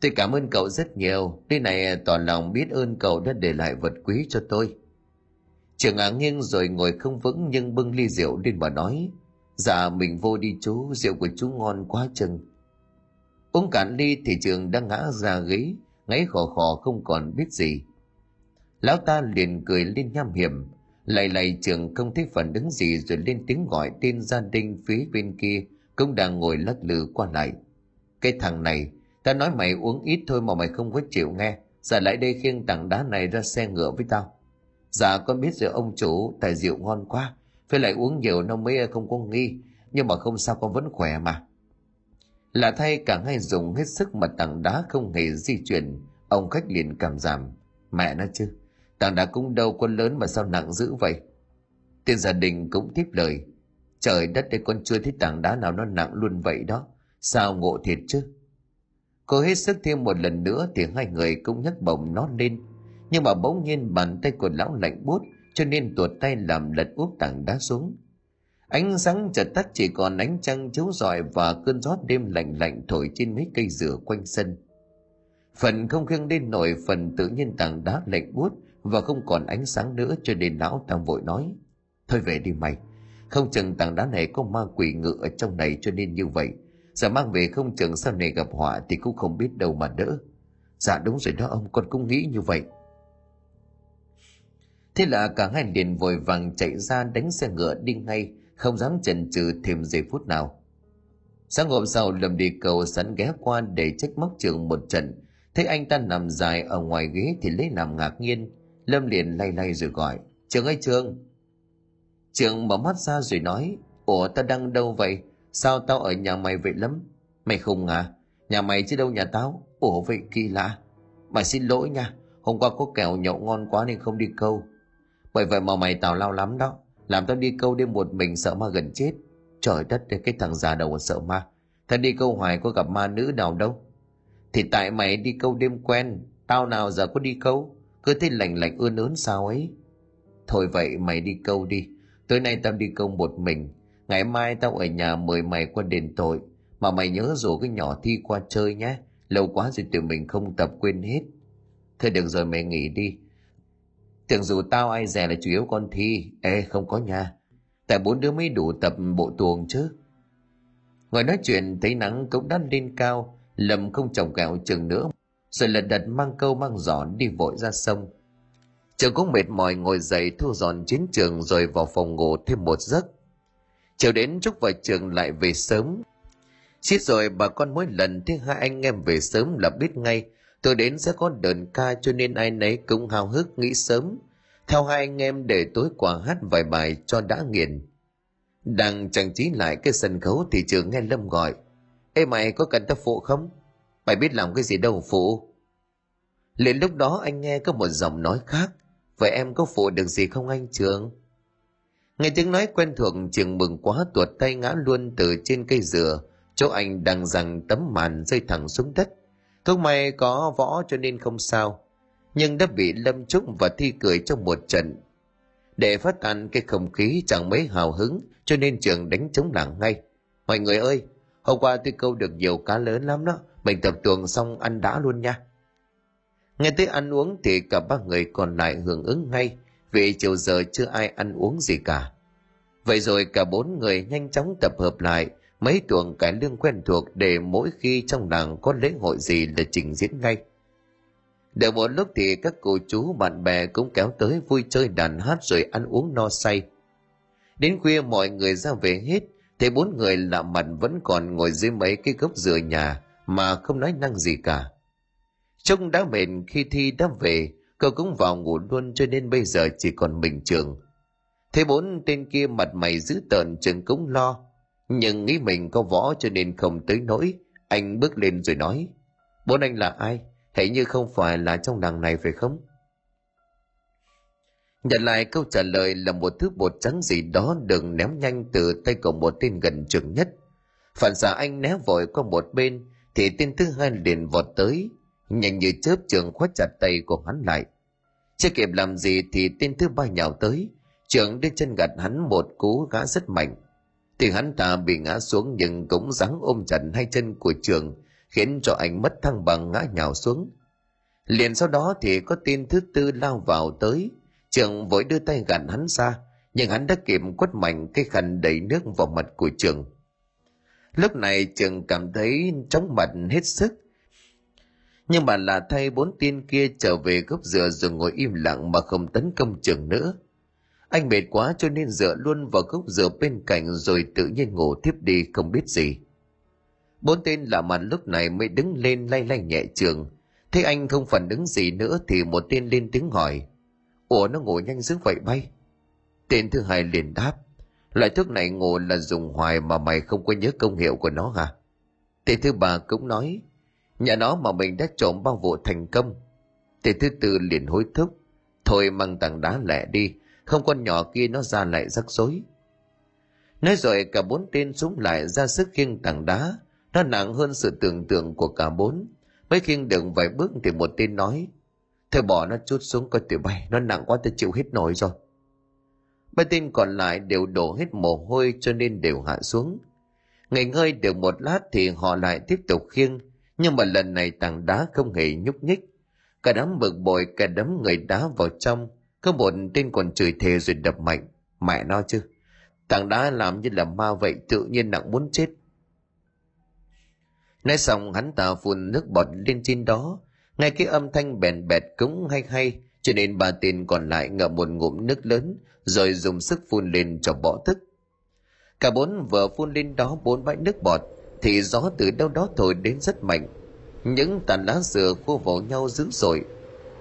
Tôi cảm ơn cậu rất nhiều, ly này tỏ lòng biết ơn cậu đã để lại vật quý cho tôi. Trường ngả nghiêng rồi ngồi không vững, nhưng bưng ly rượu lên mà nói, dạ mình vô đi chú, rượu của chú ngon quá chừng. Uống cạn ly thì Trường đã ngã ra ghế, ngáy khò khò không còn biết gì. Lão ta liền cười lên nham hiểm, lầy lầy. Trường không thấy phản ứng gì rồi lên tiếng gọi tên gia đình phía bên kia cũng đang ngồi lắc lư qua lại. Cái thằng này, ta nói mày uống ít thôi mà mày không có chịu nghe, giờ lại đây khiêng tảng đá này ra xe ngựa với tao. Dạ con biết rồi ông chủ, tại rượu ngon quá, phải lại uống nhiều nó mới không có nghi, nhưng mà không sao con vẫn khỏe mà. Là thay, cả hai dùng hết sức mà tảng đá không hề di chuyển. Ông khách liền cảm giảm, mẹ nó chứ, tảng đá cũng đâu có lớn mà sao nặng dữ vậy. Tên gia đình cũng tiếp lời, trời đất đây, con chưa thấy tảng đá nào nó nặng luôn vậy đó, sao ngộ thiệt chứ. Cô hết sức thêm một lần nữa thì hai người cũng nhấc bổng nó lên, nhưng mà bỗng nhiên bàn tay của lão lạnh buốt cho nên tuột tay làm lật úp tảng đá xuống. Ánh sáng chợt tắt, chỉ còn ánh trăng chiếu rọi và cơn gió đêm lạnh lạnh thổi trên mấy cây dừa quanh sân. Phần không khiêng lên nổi, phần tự nhiên tảng đá lạnh buốt và không còn ánh sáng nữa, cho nên lão ta vội nói: "Thôi về đi mày, không chừng tảng đá này có ma quỷ ngự ở trong này cho nên như vậy. Giờ mang về không chừng sau này gặp họa thì cũng không biết đâu mà đỡ." "Dạ đúng rồi đó ông, con cũng nghĩ như vậy." Thế là cả hai liền vội vàng chạy ra đánh xe ngựa đi ngay, không dám chần chừ thêm giây phút nào. Sáng hôm sau, Lâm đi cầu sẵn ghé qua để trách móc Trường một trận. Thấy anh ta nằm dài ở ngoài ghế thì lấy làm ngạc nhiên. Lâm liền lay lay rồi gọi: "Trường ơi Trường!" Trường mở mắt ra rồi nói: "Ủa ta đang đâu vậy? Sao tao ở nhà mày vậy lắm?" "Mày không à? Nhà mày chứ đâu nhà tao." "Ủa vậy kỳ lạ. Mày xin lỗi nha, hôm qua có kẹo nhậu ngon quá nên không đi câu. Bởi vậy mà mày tào lao lắm đó, làm tao đi câu đêm một mình sợ ma gần chết." "Trời đất, cái thằng già đầu sợ ma. Thật đi câu hoài có gặp ma nữ nào đâu." "Thì tại mày đi câu đêm quen, tao nào giờ có đi câu, cứ thấy lành lạnh ươn ớn sao ấy." "Thôi vậy mày đi câu đi, tối nay tao đi câu một mình, ngày mai tao ở nhà mời mày qua đền tội, mà mày nhớ rủ cái nhỏ Thi qua chơi nhé, lâu quá rồi tụi mình không tập quên hết." "Thôi được rồi mày nghỉ đi, tưởng dù tao ai dè là chủ yếu con Thi." "Ê không có nha, tại bốn đứa mới đủ tập bộ tuồng chứ." Ngồi nói chuyện thấy nắng cũng đã lên cao, Lâm không trồng gạo Trường nữa rồi lật đật mang câu mang giỏ đi vội ra sông. Trường cũng mệt mỏi ngồi dậy thu dọn chiến trường rồi vào phòng ngủ thêm một giấc. Chiều đến Trúc và Trường lại về sớm. Xít rồi bà con mỗi lần thấy hai anh em về sớm là biết ngay tôi đến sẽ có đờn ca, cho nên ai nấy cũng hào hức nghĩ sớm theo hai anh em để tối qua hát vài bài cho đã nghiền. Đang trang trí lại cái sân khấu thì Trường nghe Lâm gọi: "Ê mày, có cần tao phụ không?" "Mày biết làm cái gì đâu phụ." Liền lúc đó anh nghe có một giọng nói khác: "Vậy em có phụ được gì không anh Trường?" Nghe tiếng nói quen thuộc, Trường mừng quá tuột tay ngã luôn từ trên cây dừa chỗ anh đang giằng tấm màn rơi thẳng xuống đất. Thuốc may có võ cho nên không sao, nhưng đã bị Lâm, Trúc và Thi cười trong một trận. Để phát tán cái không khí chẳng mấy hào hứng cho nên Trường đánh trống lảng ngay: "Mọi người ơi, hôm qua tôi câu được nhiều cá lớn lắm đó, mình tập tuồng xong ăn đã luôn nha." Nghe tới ăn uống thì cả ba người còn lại hưởng ứng ngay, vì chiều giờ chưa ai ăn uống gì cả. Vậy rồi cả bốn người nhanh chóng tập hợp lại mấy tuồng cải lương quen thuộc để mỗi khi trong làng có lễ hội gì là trình diễn ngay. Đợi một lúc thì các cô chú bạn bè cũng kéo tới vui chơi đàn hát rồi ăn uống no say. Đến khuya mọi người ra về hết, thế bốn người lạ mặt vẫn còn ngồi dưới mấy cái gốc dừa nhà mà không nói năng gì cả. Trông đã mệt khi Thi đã về, cậu cũng vào ngủ luôn cho nên bây giờ chỉ còn mình Trường. Thế bốn tên kia mặt mày dữ tợn, Trường cũng lo, nhưng nghĩ mình có võ cho nên không tới nỗi. Anh bước lên rồi nói: "Bốn anh là ai? Hình như không phải là trong làng này phải không?" Nhận lại câu trả lời là một thứ bột trắng gì đó được ném nhanh từ tay của một tên gần Trường nhất. Phản xạ anh né vội qua một bên thì tên thứ hai liền vọt tới. Nhanh như chớp, Trường khóa chặt tay của hắn lại. Chưa kịp làm gì thì tên thứ ba nhào tới. Trường đưa chân gạt hắn một cú gã rất mạnh, thì hắn ta bị ngã xuống, nhưng cũng ráng ôm chặt hai chân của Trường khiến cho anh mất thăng bằng ngã nhào xuống. Liền sau đó thì có tên thứ tư lao vào tới. Trường vội đưa tay gạt hắn ra, nhưng hắn đã kịp quất mạnh cái khăn đầy nước vào mặt của Trường. Lúc này Trường cảm thấy chóng mặt hết sức, nhưng mà là thay bốn tên kia trở về gốc dừa rồi ngồi im lặng mà không tấn công Trường nữa. Anh mệt quá cho nên dựa luôn vào gốc dừa bên cạnh rồi tự nhiên ngủ thiếp đi không biết gì. Bốn tên lạ mặt lúc này mới đứng lên lay lay nhẹ Trường. Thấy anh không phản ứng gì nữa thì một tên lên tiếng hỏi: "Ủa nó ngủ nhanh dữ vậy bay?" Tên thứ hai liền đáp: "Loại thuốc này ngủ là dùng hoài mà mày không có nhớ công hiệu của nó hả?" Tên thứ ba cũng nói: "Nhà nó mà mình đã trộm bao vụ thành công." Tên thứ tư liền hối thúc: "Thôi mang tảng đá lẹ đi, không con nhỏ kia nó ra lại rắc rối." Nói rồi cả bốn tên súng lại ra sức khiêng tảng đá. Nó nặng hơn sự tưởng tượng của cả bốn. Mới khiêng được vài bước thì một tên nói: "Thôi bỏ nó chút xuống coi tụi bay, nó nặng quá tôi chịu hết nổi rồi." Ba tên còn lại đều đổ hết mồ hôi cho nên đều hạ xuống. Nghỉ ngơi được một lát thì họ lại tiếp tục khiêng, nhưng mà lần này tảng đá không hề nhúc nhích. Cả đám bực bội, cả đấm người đá vào trong. Có một tên còn chửi thề rồi đập mạnh. Mẹ nó chứ, tảng đá làm như là ma vậy, tự nhiên nặng muốn chết. Nói xong hắn ta phun nước bọt lên trên đó. Ngay cái âm thanh bèn bẹt cũng hay hay, cho nên ba tên còn lại ngậm một ngụm nước lớn rồi dùng sức phun lên cho bỏ thức. Cả bốn vừa phun lên đó bốn bãi nước bọt thì gió từ đâu đó thổi đến rất mạnh. Những tàn lá dừa khô vào nhau dữ dội.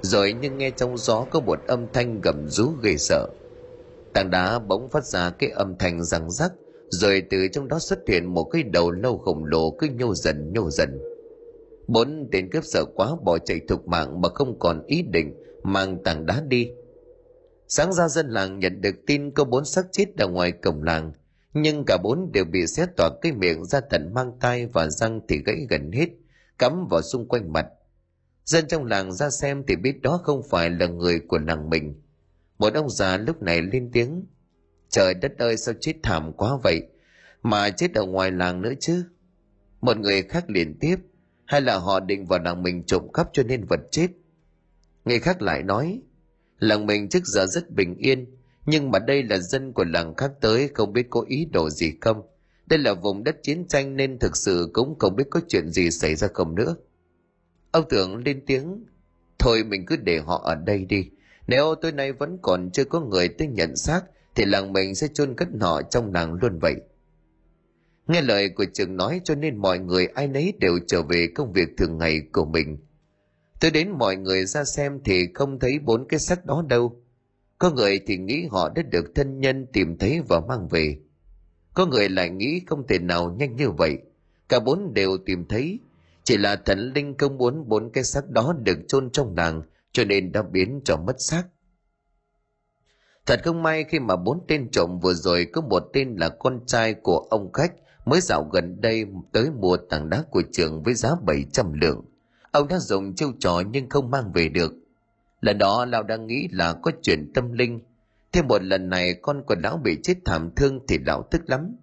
Rồi nhưng nghe trong gió có một âm thanh gầm rú ghê sợ. Tảng đá bỗng phát ra cái âm thanh răng rắc, rồi từ trong đó xuất hiện một cái đầu lâu khổng lồ cứ nhô dần nhô dần. Bốn tên cướp sợ quá bỏ chạy thục mạng mà không còn ý định mang tảng đá đi. Sáng ra dân làng nhận được tin có bốn xác chết ở ngoài cổng làng, nhưng cả bốn đều bị xé toạc cái miệng ra tận mang tai và răng thì gãy gần hết, cắm vào xung quanh mặt. Dân trong làng ra xem thì biết đó không phải là người của làng mình. Một ông già lúc này lên tiếng: "Trời đất ơi, sao chết thảm quá vậy, mà chết ở ngoài làng nữa chứ." Một người khác liền tiếp: "Hay là họ định vào làng mình trộm cắp cho nên vật chết." Người khác lại nói: "Làng mình trước giờ rất bình yên, nhưng mà đây là dân của làng khác tới, không biết có ý đồ gì không. Đây là vùng đất chiến tranh nên thực sự cũng không biết có chuyện gì xảy ra không nữa." Ông Tưởng lên tiếng: "Thôi mình cứ để họ ở đây đi. Nếu tối nay vẫn còn chưa có người tới nhận xác thì làng mình sẽ chôn cất họ trong làng luôn vậy." Nghe lời của trường nói cho nên mọi người ai nấy đều trở về công việc thường ngày của mình. Tới đến mọi người ra xem thì không thấy bốn cái xác đó đâu. Có người thì nghĩ họ đã được thân nhân tìm thấy và mang về. Có người lại nghĩ không thể nào nhanh như vậy. Cả bốn đều tìm thấy. Chỉ là thần linh không muốn bốn cái xác đó được chôn trong làng cho nên đã biến cho mất xác. Thật không may khi mà bốn tên trộm vừa rồi có một tên là con trai của ông khách mới dạo gần đây tới mua tảng đá của trường với giá bảy trăm lượng. Ông đã dùng chiêu trò nhưng không mang về được. Lần đó lão đang nghĩ là có chuyện tâm linh. Thêm một lần này con của lão bị chết thảm thương thì lão tức lắm.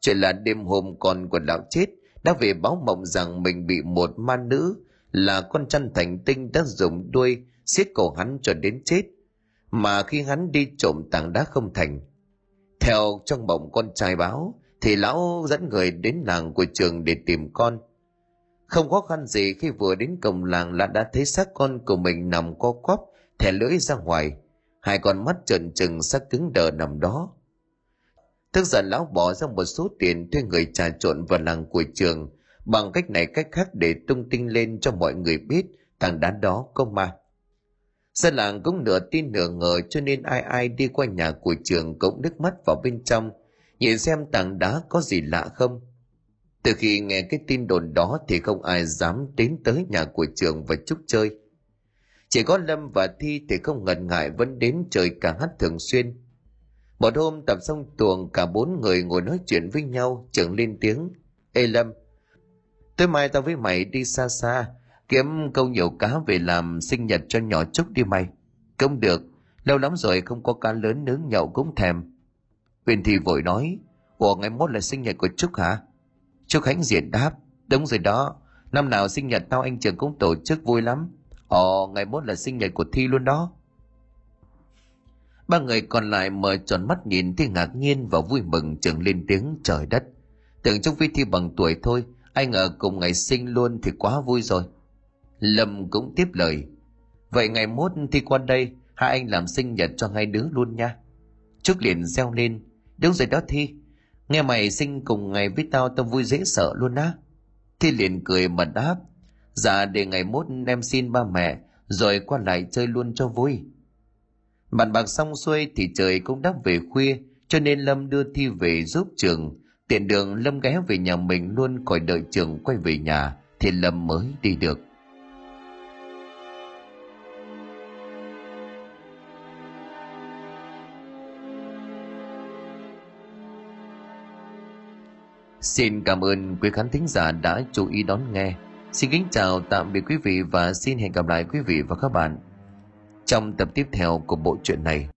Chuyện là đêm hôm con của lão chết đã về báo mộng rằng mình bị một ma nữ là con chăn thành tinh đã dùng đuôi xiết cổ hắn cho đến chết, mà khi hắn đi trộm tảng đá không thành. Theo trong mộng con trai báo thì lão dẫn người đến làng của trường để tìm con. Không khó khăn gì khi vừa đến cổng làng là đã thấy xác con của mình nằm co quắp, thè lưỡi ra ngoài, hai con mắt trợn trừng, xác cứng đờ nằm đó. Tức giận lão bỏ ra một số tiền thuê người trà trộn vào làng của trường, bằng cách này cách khác để tung tin lên cho mọi người biết tảng đá đó có ma. Dân làng cũng nửa tin nửa ngờ cho nên ai ai đi qua nhà của trường cũng nước mắt vào bên trong, nhìn xem tảng đá có gì lạ không. Từ khi nghe cái tin đồn đó thì không ai dám đến tới nhà của trường và chúc chơi. Chỉ có Lâm và Thi thì không ngần ngại vẫn đến chơi cả hát thường xuyên. Một hôm tập xong tuồng, cả bốn người ngồi nói chuyện với nhau, Trường lên tiếng: "Ê Lâm, tối mai tao với mày đi xa xa, kiếm câu nhiều cá về làm sinh nhật cho nhỏ Trúc đi mày." "Không được, lâu lắm rồi không có cá lớn nướng nhậu cũng thèm." Viên Thi vội nói: "Ủa, ngày mốt là sinh nhật của Trúc hả?" Trúc hãnh diện đáp: "Đúng rồi đó, năm nào sinh nhật tao anh Trường cũng tổ chức vui lắm." "Ồ, ngày mốt là sinh nhật của Thi luôn đó." Ba người còn lại mở tròn mắt nhìn Thi ngạc nhiên và vui mừng. Trường lên tiếng: "Trời đất, tưởng Trúc với Thi bằng tuổi thôi, ai ngờ cùng ngày sinh luôn thì quá vui rồi." Lâm cũng tiếp lời: "Vậy ngày mốt Thi qua đây, hai anh làm sinh nhật cho hai đứa luôn nha." Trúc liền reo lên: "Đúng rồi đó Thi, nghe mày sinh cùng ngày với tao, tao vui dễ sợ luôn á." Thi liền cười mà đáp: "Dạ, để ngày mốt em xin ba mẹ rồi qua lại chơi luôn cho vui." Bàn bạc xong xuôi thì trời cũng đã về khuya, cho nên Lâm đưa Thi về giúp Trường. Tiện đường Lâm ghé về nhà mình luôn, khỏi đợi Trường quay về nhà thì Lâm mới đi được. Xin cảm ơn quý khán thính giả đã chú ý đón nghe. Xin kính chào tạm biệt quý vị và xin hẹn gặp lại quý vị và các bạn trong tập tiếp theo của bộ truyện này.